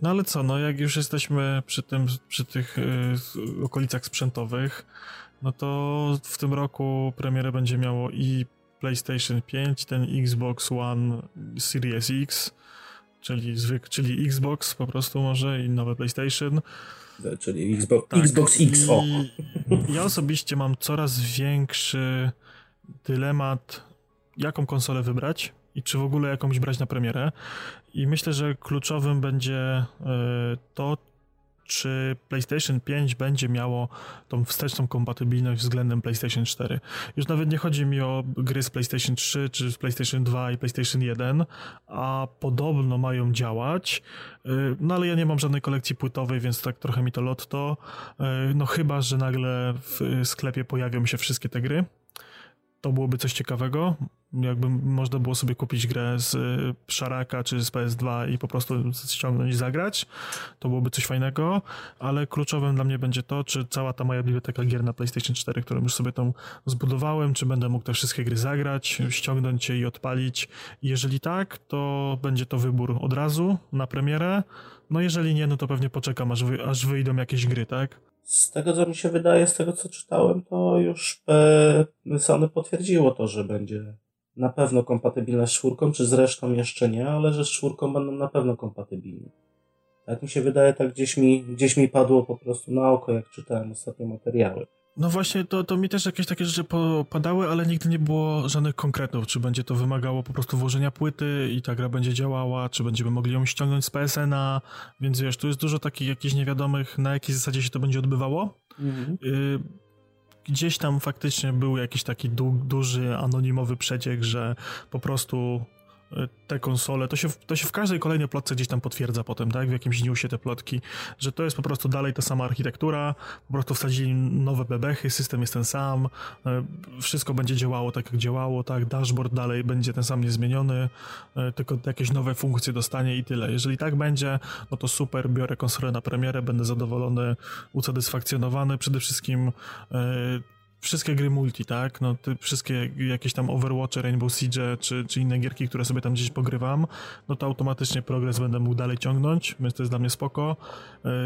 No ale co, no jak już jesteśmy przy tym, przy tych yy, okolicach sprzętowych, no to w tym roku premierę będzie miało i PlayStation pięć, ten Xbox One Series X, czyli zwyk, czyli Xbox po prostu może i nowe PlayStation. Czyli Xbox, tak. Xbox X, o. I ja osobiście mam coraz większy dylemat, jaką konsolę wybrać i czy w ogóle jakąś brać na premierę. I myślę, że kluczowym będzie to, czy PlayStation pięć będzie miało tą wsteczną kompatybilność względem PlayStation cztery. Już nawet nie chodzi mi o gry z PlayStation trzy, czy z PlayStation dwa i PlayStation jeden, a podobno mają działać, no ale ja nie mam żadnej kolekcji płytowej, więc tak trochę mi to lotto, no chyba, że nagle w sklepie pojawią się wszystkie te gry. To byłoby coś ciekawego, jakby można było sobie kupić grę z szaraka czy z P S dwa i po prostu ściągnąć i zagrać, to byłoby coś fajnego, ale kluczowym dla mnie będzie to, czy cała ta moja biblioteka gier na PlayStation cztery, którą już sobie tam zbudowałem, czy będę mógł te wszystkie gry zagrać, ściągnąć je i odpalić. Jeżeli tak, to będzie to wybór od razu na premierę, no jeżeli nie, no to pewnie poczekam, aż, wy, aż wyjdą jakieś gry, tak? Z tego, co mi się wydaje, z tego, co czytałem, to już e, Sony potwierdziło to, że będzie na pewno kompatybilna z czwórką, czy z resztą jeszcze nie, ale że z czwórką będą na pewno kompatybilni. Tak mi się wydaje, tak gdzieś mi, gdzieś mi padło po prostu na oko, jak czytałem ostatnie materiały. No właśnie, to, to mi też jakieś takie rzeczy padały, ale nigdy nie było żadnych konkretów, czy będzie to wymagało po prostu włożenia płyty i ta gra będzie działała, czy będziemy mogli ją ściągnąć z P S N a, więc wiesz, tu jest dużo takich jakichś niewiadomych, na jakiej zasadzie się to będzie odbywało. Mhm. Y- Gdzieś tam faktycznie był jakiś taki du- duży, anonimowy przeciek, że po prostu te konsole, to się, to się w każdej kolejnej plotce gdzieś tam potwierdza potem, tak? W jakimś dniu się te plotki, że to jest po prostu dalej ta sama architektura, po prostu wsadzili nowe bebechy, system jest ten sam, wszystko będzie działało tak, jak działało, tak? Dashboard dalej będzie ten sam niezmieniony, tylko jakieś nowe funkcje dostanie i tyle. Jeżeli tak będzie, no to super, biorę konsolę na premierę, będę zadowolony, usatysfakcjonowany, przede wszystkim wszystkie gry multi, tak? No, te wszystkie jakieś tam Overwatche, Rainbow Siege czy, czy inne gierki, które sobie tam gdzieś pogrywam, no to automatycznie progres będę mógł dalej ciągnąć, więc to jest dla mnie spoko.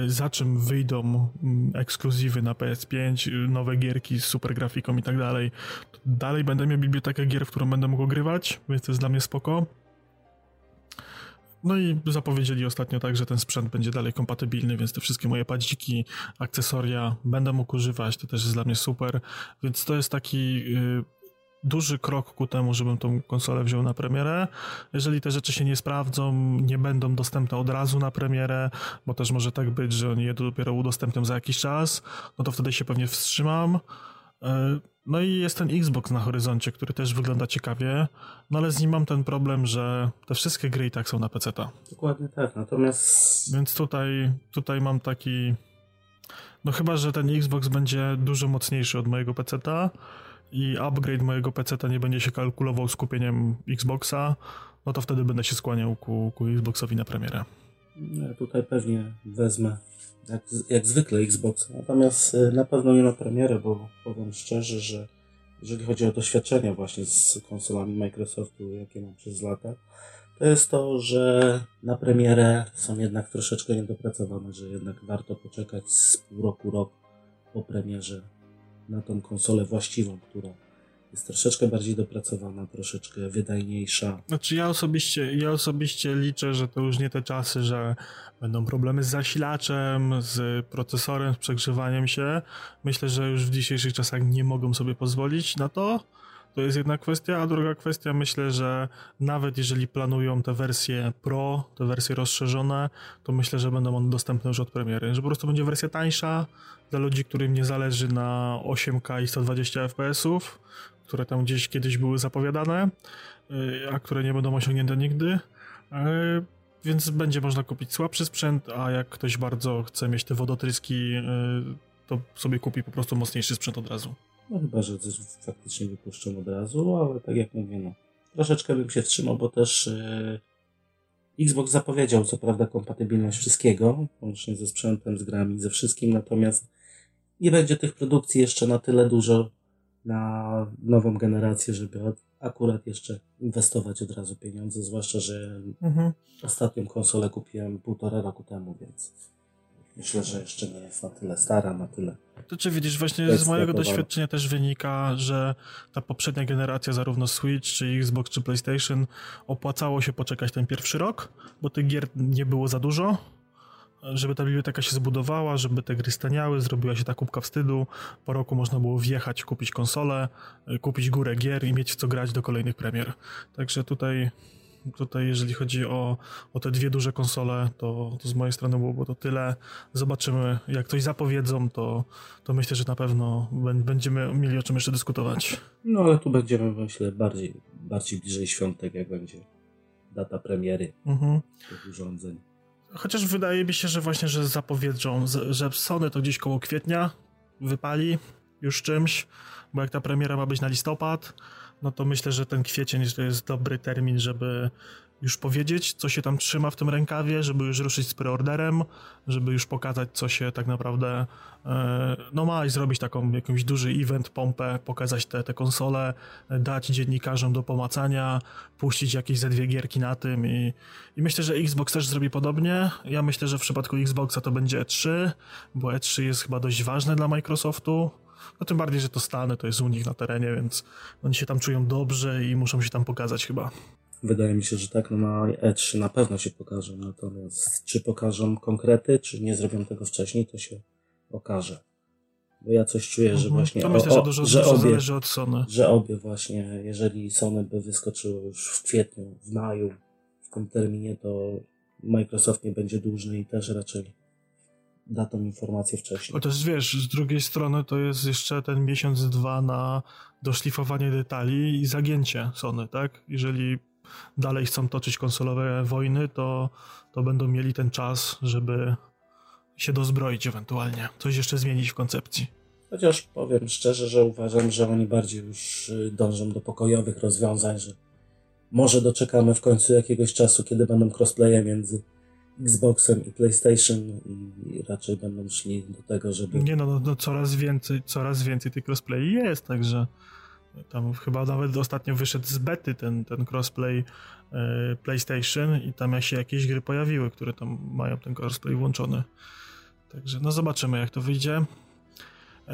Za czym wyjdą ekskluzywy na P S pięć, nowe gierki z super grafiką i tak dalej, to dalej będę miał bibliotekę gier, w którą będę mógł grywać, więc to jest dla mnie spoko. No i zapowiedzieli ostatnio tak, że ten sprzęt będzie dalej kompatybilny, więc te wszystkie moje padziki, akcesoria będę mógł używać, to też jest dla mnie super, więc to jest taki yy, duży krok ku temu, żebym tą konsolę wziął na premierę. Jeżeli te rzeczy się nie sprawdzą, nie będą dostępne od razu na premierę, bo też może tak być, że oni je dopiero udostępnią za jakiś czas, no to wtedy się pewnie wstrzymam. Yy, no i jest ten Xbox na horyzoncie, który też wygląda ciekawie, no ale z nim mam ten problem, że te wszystkie gry i tak są na peceta. Dokładnie tak, natomiast... Więc tutaj, tutaj mam taki... No chyba, że ten Xbox będzie dużo mocniejszy od mojego peceta i upgrade mojego peceta nie będzie się kalkulował z kupieniem Xboxa, no to wtedy będę się skłaniał ku, ku Xboxowi na premierę. Ja tutaj pewnie wezmę jak, jak zwykle Xbox, natomiast na pewno nie na premierę, bo powiem szczerze, że jeżeli chodzi o doświadczenia właśnie z konsolami Microsoftu, jakie mam przez lata, to jest to, że na premierę są jednak troszeczkę niedopracowane, że jednak warto poczekać z pół roku, rok po premierze na tą konsolę właściwą, która jest troszeczkę bardziej dopracowana, troszeczkę wydajniejsza. Znaczy ja osobiście, ja osobiście liczę, że to już nie te czasy, że będą problemy z zasilaczem, z procesorem, z przegrzewaniem się. Myślę, że już w dzisiejszych czasach nie mogą sobie pozwolić na to. To jest jedna kwestia, a druga kwestia, myślę, że nawet jeżeli planują te wersje Pro, te wersje rozszerzone, to myślę, że będą one dostępne już od premiery, że po prostu będzie wersja tańsza dla ludzi, którym nie zależy na osiem K i sto dwadzieścia fps-ów, które tam gdzieś kiedyś były zapowiadane, a które nie będą osiągnięte nigdy, więc będzie można kupić słabszy sprzęt, a jak ktoś bardzo chce mieć te wodotryski, to sobie kupi po prostu mocniejszy sprzęt od razu. No chyba, że coś faktycznie wypuszczą od razu, ale tak jak mówię, no troszeczkę bym się wstrzymał, bo też yy, Xbox zapowiedział co prawda kompatybilność wszystkiego, łącznie ze sprzętem, z grami, ze wszystkim, natomiast nie będzie tych produkcji jeszcze na tyle dużo na nową generację, żeby akurat jeszcze inwestować od razu pieniądze, zwłaszcza, że mhm. ostatnią konsolę kupiłem półtora roku temu, więc... Myślę, że jeszcze nie jest na tyle stara, na tyle. To czy widzisz, właśnie z mojego doświadczenia też wynika, że ta poprzednia generacja, zarówno Switch, czy Xbox, czy PlayStation, opłacało się poczekać ten pierwszy rok, bo tych gier nie było za dużo, żeby ta biblioteka się zbudowała, żeby te gry staniały, zrobiła się ta kubka wstydu, po roku można było wjechać, kupić konsolę, kupić górę gier i mieć w co grać do kolejnych premier. Także tutaj... Tutaj jeżeli chodzi o, o te dwie duże konsole, to, to z mojej strony było to tyle. Zobaczymy, jak coś zapowiedzą, to, to myślę, że na pewno będziemy mieli o czym jeszcze dyskutować. No ale tu będziemy, myślę, bardziej, bardziej bliżej świątek, jak będzie data premiery mhm. tych urządzeń. Chociaż wydaje mi się, że właśnie, że zapowiedzą, że Sony to gdzieś koło kwietnia wypali już czymś, bo jak ta premiera ma być na listopad, no to myślę, że ten kwiecień to jest dobry termin, żeby już powiedzieć, co się tam trzyma w tym rękawie, żeby już ruszyć z preorderem, żeby już pokazać, co się tak naprawdę no ma i zrobić taką jakąś duży event, pompę, pokazać te, te konsole, dać dziennikarzom do pomacania, puścić jakieś ze dwie gierki na tym i, i myślę, że Xbox też zrobi podobnie. Ja myślę, że w przypadku Xboxa to będzie E trzy, bo E trzy jest chyba dość ważne dla Microsoftu. No tym bardziej, że to Stany, to jest u nich na terenie, więc oni się tam czują dobrze i muszą się tam pokazać chyba. Wydaje mi się, że tak, no na E trzy na pewno się pokażą, natomiast czy pokażą konkrety, czy nie zrobią tego wcześniej, to się okaże. Bo ja coś czuję, mhm. że właśnie... To o, myślę, że dużo, że dużo obie, zależy od Sony. Że obie właśnie, jeżeli Sony by wyskoczyło już w kwietniu, w maju, w tym terminie, to Microsoft nie będzie dłużny i też raczej da tą informację wcześniej. Ale też wiesz, z drugiej strony to jest jeszcze ten miesiąc, dwa na doszlifowanie detali i zagięcie Sony, tak? Jeżeli dalej chcą toczyć konsolowe wojny, to, to będą mieli ten czas, żeby się dozbroić ewentualnie, coś jeszcze zmienić w koncepcji. Chociaż powiem szczerze, że uważam, że oni bardziej już dążą do pokojowych rozwiązań, że może doczekamy w końcu jakiegoś czasu, kiedy będą crossplaye między Xboxem i PlayStation i raczej będą szli do tego, żeby... Nie no, no, no coraz więcej, coraz więcej tych crossplay jest, także tam chyba nawet ostatnio wyszedł z bety ten, ten crossplay yy, PlayStation i tam się jakieś gry pojawiły, które tam mają ten crossplay włączony. Także no zobaczymy, jak to wyjdzie. Yy,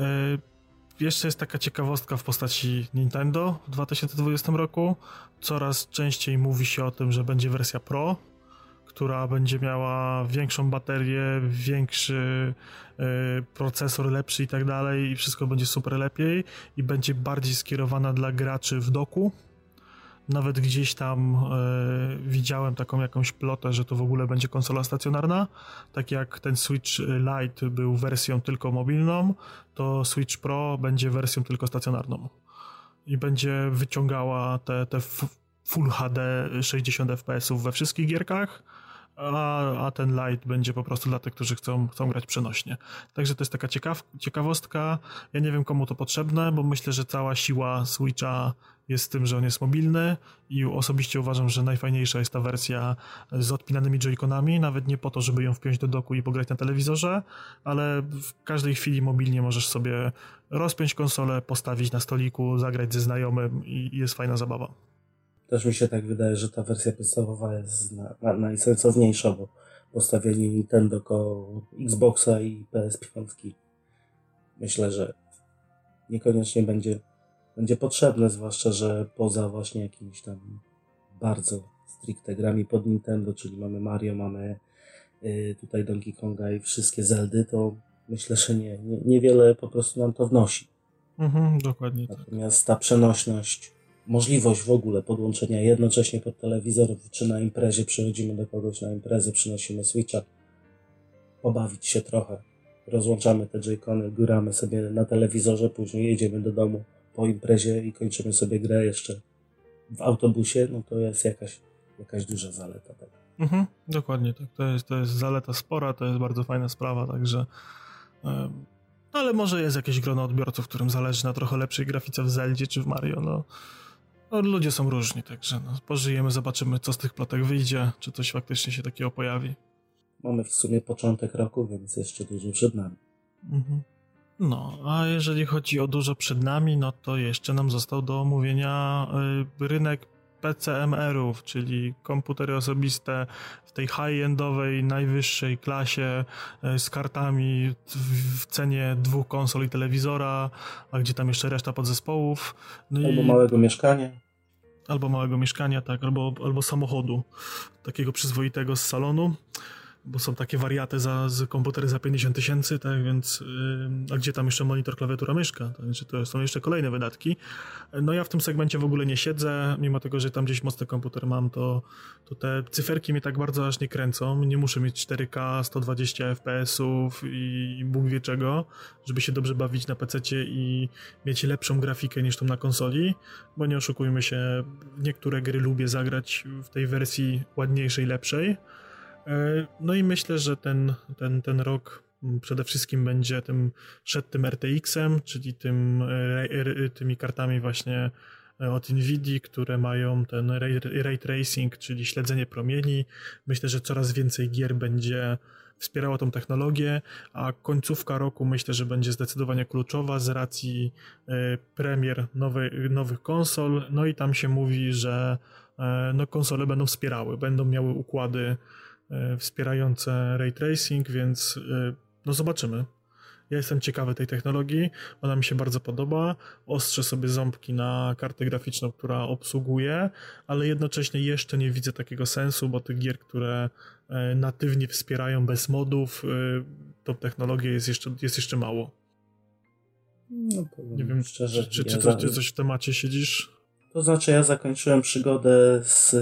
jeszcze jest taka ciekawostka w postaci Nintendo w dwa tysiące dwudziestym roku. Coraz częściej mówi się o tym, że będzie wersja Pro, która będzie miała większą baterię, większy y, procesor, lepszy i tak dalej i wszystko będzie super lepiej i będzie bardziej skierowana dla graczy w doku. Nawet gdzieś tam y, widziałem taką jakąś plotę, że to w ogóle będzie konsola stacjonarna. Tak jak ten Switch Lite był wersją tylko mobilną, to Switch Pro będzie wersją tylko stacjonarną i będzie wyciągała te, te Full H D sześćdziesiąt F P S-ów we wszystkich gierkach. A, a ten Lite będzie po prostu dla tych, którzy chcą, chcą grać przenośnie. Także to jest taka ciekaw, ciekawostka. Ja nie wiem, komu to potrzebne, bo myślę, że cała siła Switcha jest w tym, że on jest mobilny i osobiście uważam, że najfajniejsza jest ta wersja z odpinanymi joyconami, nawet nie po to, żeby ją wpiąć do doku i pograć na telewizorze, ale w każdej chwili mobilnie możesz sobie rozpiąć konsolę, postawić na stoliku, zagrać ze znajomym i, i jest fajna zabawa. Też mi się tak wydaje, że ta wersja podstawowa jest na, na, najsensowniejsza, bo postawienie Nintendo koło Xboxa i P S pięć myślę, że niekoniecznie będzie, będzie potrzebne, zwłaszcza, że poza właśnie jakimiś tam bardzo stricte grami pod Nintendo, czyli mamy Mario, mamy y, tutaj Donkey Konga i wszystkie Zeldy, to myślę, że nie, nie, niewiele po prostu nam to wnosi. Mhm, dokładnie. Natomiast tak. Ta przenośność, możliwość w ogóle podłączenia jednocześnie pod telewizor, czy na imprezie przychodzimy do kogoś na imprezę, przynosimy Switcha, pobawić się trochę, rozłączamy te joycony, gramy sobie na telewizorze, później jedziemy do domu po imprezie i kończymy sobie grę jeszcze w autobusie, no to jest jakaś, jakaś duża zaleta tego. Mhm, dokładnie tak, to jest, to jest zaleta spora, to jest bardzo fajna sprawa, także... Um... ale może jest jakieś grono odbiorców, którym zależy na trochę lepszej grafice w Zeldzie czy w Mario, no, no ludzie są różni, także no, pożyjemy, zobaczymy, co z tych plotek wyjdzie, czy coś faktycznie się takiego pojawi. Mamy w sumie początek roku, więc jeszcze dużo przed nami. Mhm. No, a jeżeli chodzi o dużo przed nami, no to jeszcze nam został do omówienia y, rynek P C M R-ów, czyli komputery osobiste w tej high-endowej, najwyższej klasie z kartami w cenie dwóch konsol i telewizora, a gdzie tam jeszcze reszta podzespołów. No albo i... małego mieszkania. Albo małego mieszkania, tak, albo, albo samochodu, takiego przyzwoitego z salonu, bo są takie wariaty za, z komputery za pięćdziesiąt tysięcy, tak, więc yy, a gdzie tam jeszcze monitor, klawiatura, myszka, to znaczy to są jeszcze kolejne wydatki. No ja w tym segmencie w ogóle nie siedzę, mimo tego, że tam gdzieś mocny komputer mam, to, to te cyferki mnie tak bardzo aż nie kręcą, nie muszę mieć cztery K, sto dwadzieścia F P S-ów i, i Bóg wie czego, żeby się dobrze bawić na pececie i mieć lepszą grafikę niż tą na konsoli, bo nie oszukujmy się, niektóre gry lubię zagrać w tej wersji ładniejszej, lepszej. No i myślę, że ten, ten, ten rok przede wszystkim będzie tym, szedł tym R T X-em, czyli tym, tymi kartami właśnie od Nvidia, które mają ten ray, ray tracing, czyli śledzenie promieni. Myślę, że coraz więcej gier będzie wspierało tą technologię, a końcówka roku myślę, że będzie zdecydowanie kluczowa z racji premier nowej, nowych konsol. No i tam się mówi, że no, konsole będą wspierały, będą miały układy wspierające ray tracing, więc no zobaczymy. Ja jestem ciekawy tej technologii, ona mi się bardzo podoba. Ostrzę sobie ząbki na kartę graficzną, która obsługuje, ale jednocześnie jeszcze nie widzę takiego sensu, bo tych gier, które natywnie wspierają bez modów, tą technologię jest jeszcze, jest jeszcze mało. No, nie wiem, szczerze, czy, czy, ja to, czy coś w temacie siedzisz? To znaczy ja zakończyłem przygodę z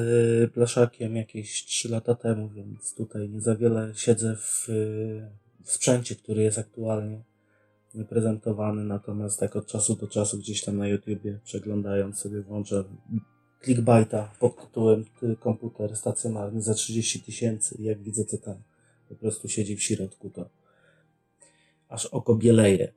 plaszakiem jakieś trzy lata temu, więc tutaj nie za wiele siedzę w, w sprzęcie, który jest aktualnie prezentowany, natomiast tak od czasu do czasu gdzieś tam na YouTubie przeglądając sobie włączę clickbaita pod tytułem komputer stacjonarny za trzydzieści tysięcy. Jak widzę, co tam po prostu siedzi w środku, to aż oko bieleje.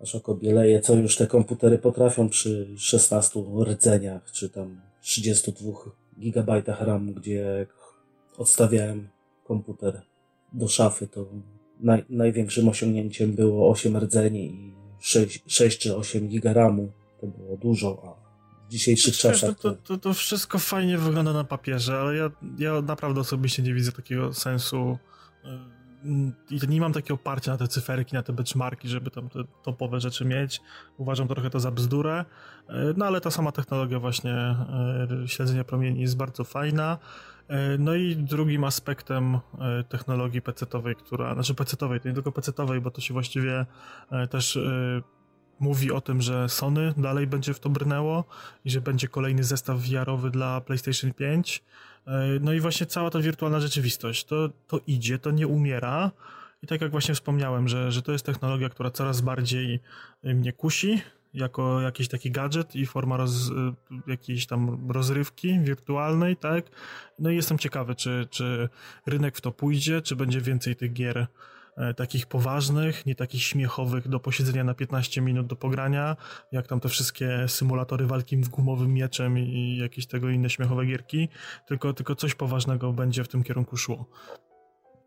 Aż oko bieleje, co już te komputery potrafią przy szesnastu rdzeniach, czy tam trzydziestu dwóch gigabajtach RAM, gdzie jak odstawiałem komputer do szafy, to naj, największym osiągnięciem było osiem rdzeni i sześć czy osiem giga RAMu. To było dużo, a w dzisiejszych Wiesz, czasach... To, to, to, to wszystko fajnie wygląda na papierze, ale ja, ja naprawdę osobiście nie widzę takiego sensu. I nie mam takiego oparcia na te cyferki, na te benchmarki, żeby tam te topowe rzeczy mieć. Uważam trochę to za bzdurę, no ale ta sama technologia właśnie śledzenia promieni jest bardzo fajna. No i drugim aspektem technologii pecetowej, która, znaczy pecetowej, to nie tylko pecetowej, bo to się właściwie też mówi o tym, że Sony dalej będzie w to brnęło i że będzie kolejny zestaw V R-owy dla PlayStation pięć. No i właśnie cała ta wirtualna rzeczywistość, to, to idzie, to nie umiera i tak jak właśnie wspomniałem, że, że to jest technologia, która coraz bardziej mnie kusi jako jakiś taki gadżet i forma roz, jakiejś tam rozrywki wirtualnej, tak? No i jestem ciekawy, czy, czy rynek w to pójdzie, czy będzie więcej tych gier takich poważnych, nie takich śmiechowych do posiedzenia na piętnaście minut do pogrania, jak tam te wszystkie symulatory walki gumowym mieczem i jakieś tego inne śmiechowe gierki, tylko, tylko coś poważnego będzie w tym kierunku szło.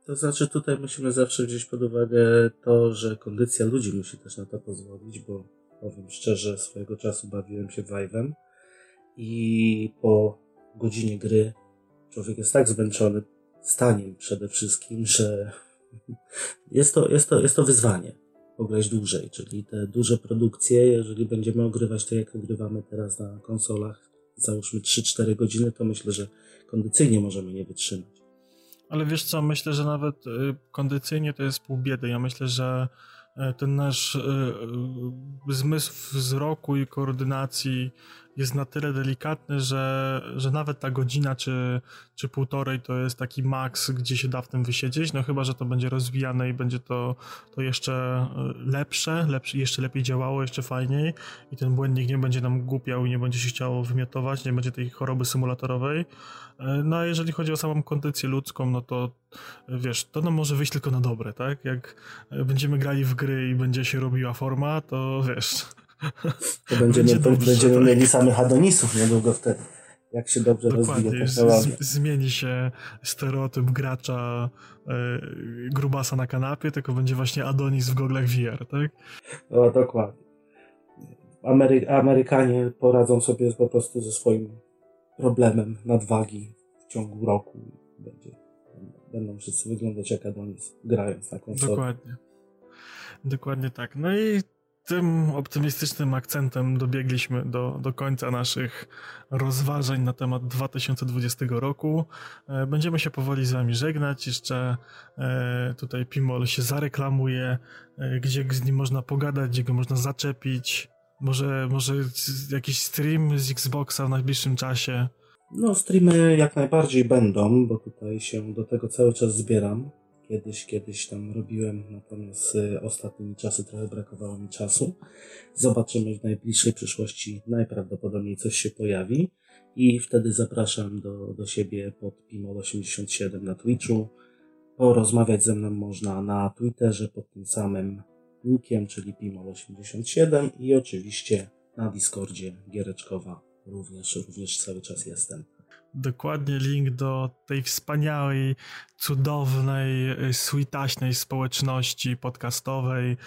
To znaczy tutaj musimy zawsze wziąć pod uwagę to, że kondycja ludzi musi też na to pozwolić, bo powiem szczerze, swojego czasu bawiłem się Vive'em i po godzinie gry człowiek jest tak zmęczony staniem przede wszystkim, że Jest to, jest, to, jest to wyzwanie pograć dłużej, czyli te duże produkcje, jeżeli będziemy ogrywać to, jak ogrywamy teraz na konsolach, załóżmy trzy cztery godziny, to myślę, że kondycyjnie możemy nie wytrzymać. Ale wiesz co, myślę, że nawet kondycyjnie to jest pół biedy. Ja myślę, że ten nasz zmysł wzroku i koordynacji jest na tyle delikatny, że, że nawet ta godzina czy, czy półtorej to jest taki maks, gdzie się da w tym wysiedzieć, no chyba, że to będzie rozwijane i będzie to, to jeszcze lepsze, lepsze, jeszcze lepiej działało, jeszcze fajniej i ten błędnik nie będzie nam głupiał i nie będzie się chciało wymiotować, nie będzie tej choroby symulatorowej. No a jeżeli chodzi o samą kondycję ludzką, no to wiesz, to nam może wyjść tylko na dobre, tak? Jak będziemy grali w gry i będzie się robiła forma, to wiesz... To będziemy, Będzie dobrze, będziemy tak. mieli samych Adonisów niedługo wtedy, jak się dobrze Dokładnie, rozwija. Z, zmieni się stereotyp gracza y, grubasa na kanapie, tylko będzie właśnie Adonis w goglach V R, tak? No, dokładnie. Amery- Amerykanie poradzą sobie po prostu ze swoim problemem nadwagi w ciągu roku. Będzie, będą wszyscy wyglądać jak Adonis, grając na konsolę. Dokładnie. Dokładnie tak. No i tym optymistycznym akcentem dobiegliśmy do, do końca naszych rozważań na temat dwa tysiące dwudziestego roku. Będziemy się powoli z wami żegnać. Jeszcze tutaj Pimol się zareklamuje, gdzie z nim można pogadać, gdzie go można zaczepić. Może, może jakiś stream z Xboxa w najbliższym czasie? No, streamy jak najbardziej będą, bo tutaj się do tego cały czas zbieram. Kiedyś, kiedyś tam robiłem, natomiast y, ostatnimi czasy trochę brakowało mi czasu. Zobaczymy w najbliższej przyszłości, najprawdopodobniej coś się pojawi i wtedy zapraszam do, do siebie pod Pimol osiemdziesiąt siedem na Twitchu. Porozmawiać ze mną można na Twitterze pod tym samym nickiem, czyli Pimol osiemdziesiąt siedem i oczywiście na Discordzie Giereczkowa również, również cały czas jestem. Dokładnie link do tej wspaniałej, cudownej, switaśnej społeczności podcastowej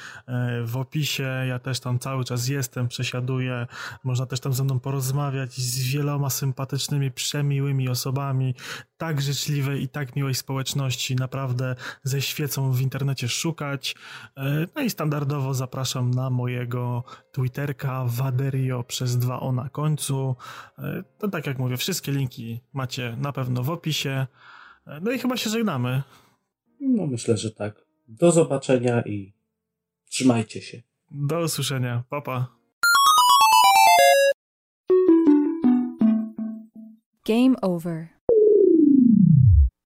w opisie. Ja też tam cały czas jestem, przesiaduję. Można też tam ze mną porozmawiać z wieloma sympatycznymi, przemiłymi osobami. Tak życzliwej i tak miłej społeczności naprawdę ze świecą w internecie szukać. No i standardowo zapraszam na mojego Twitterka Badario przez dwa o na końcu. To tak jak mówię, wszystkie linki macie na pewno w opisie. No i chyba się żegnamy. No myślę, że tak. Do zobaczenia i trzymajcie się. Do usłyszenia. Pa, pa. Game over.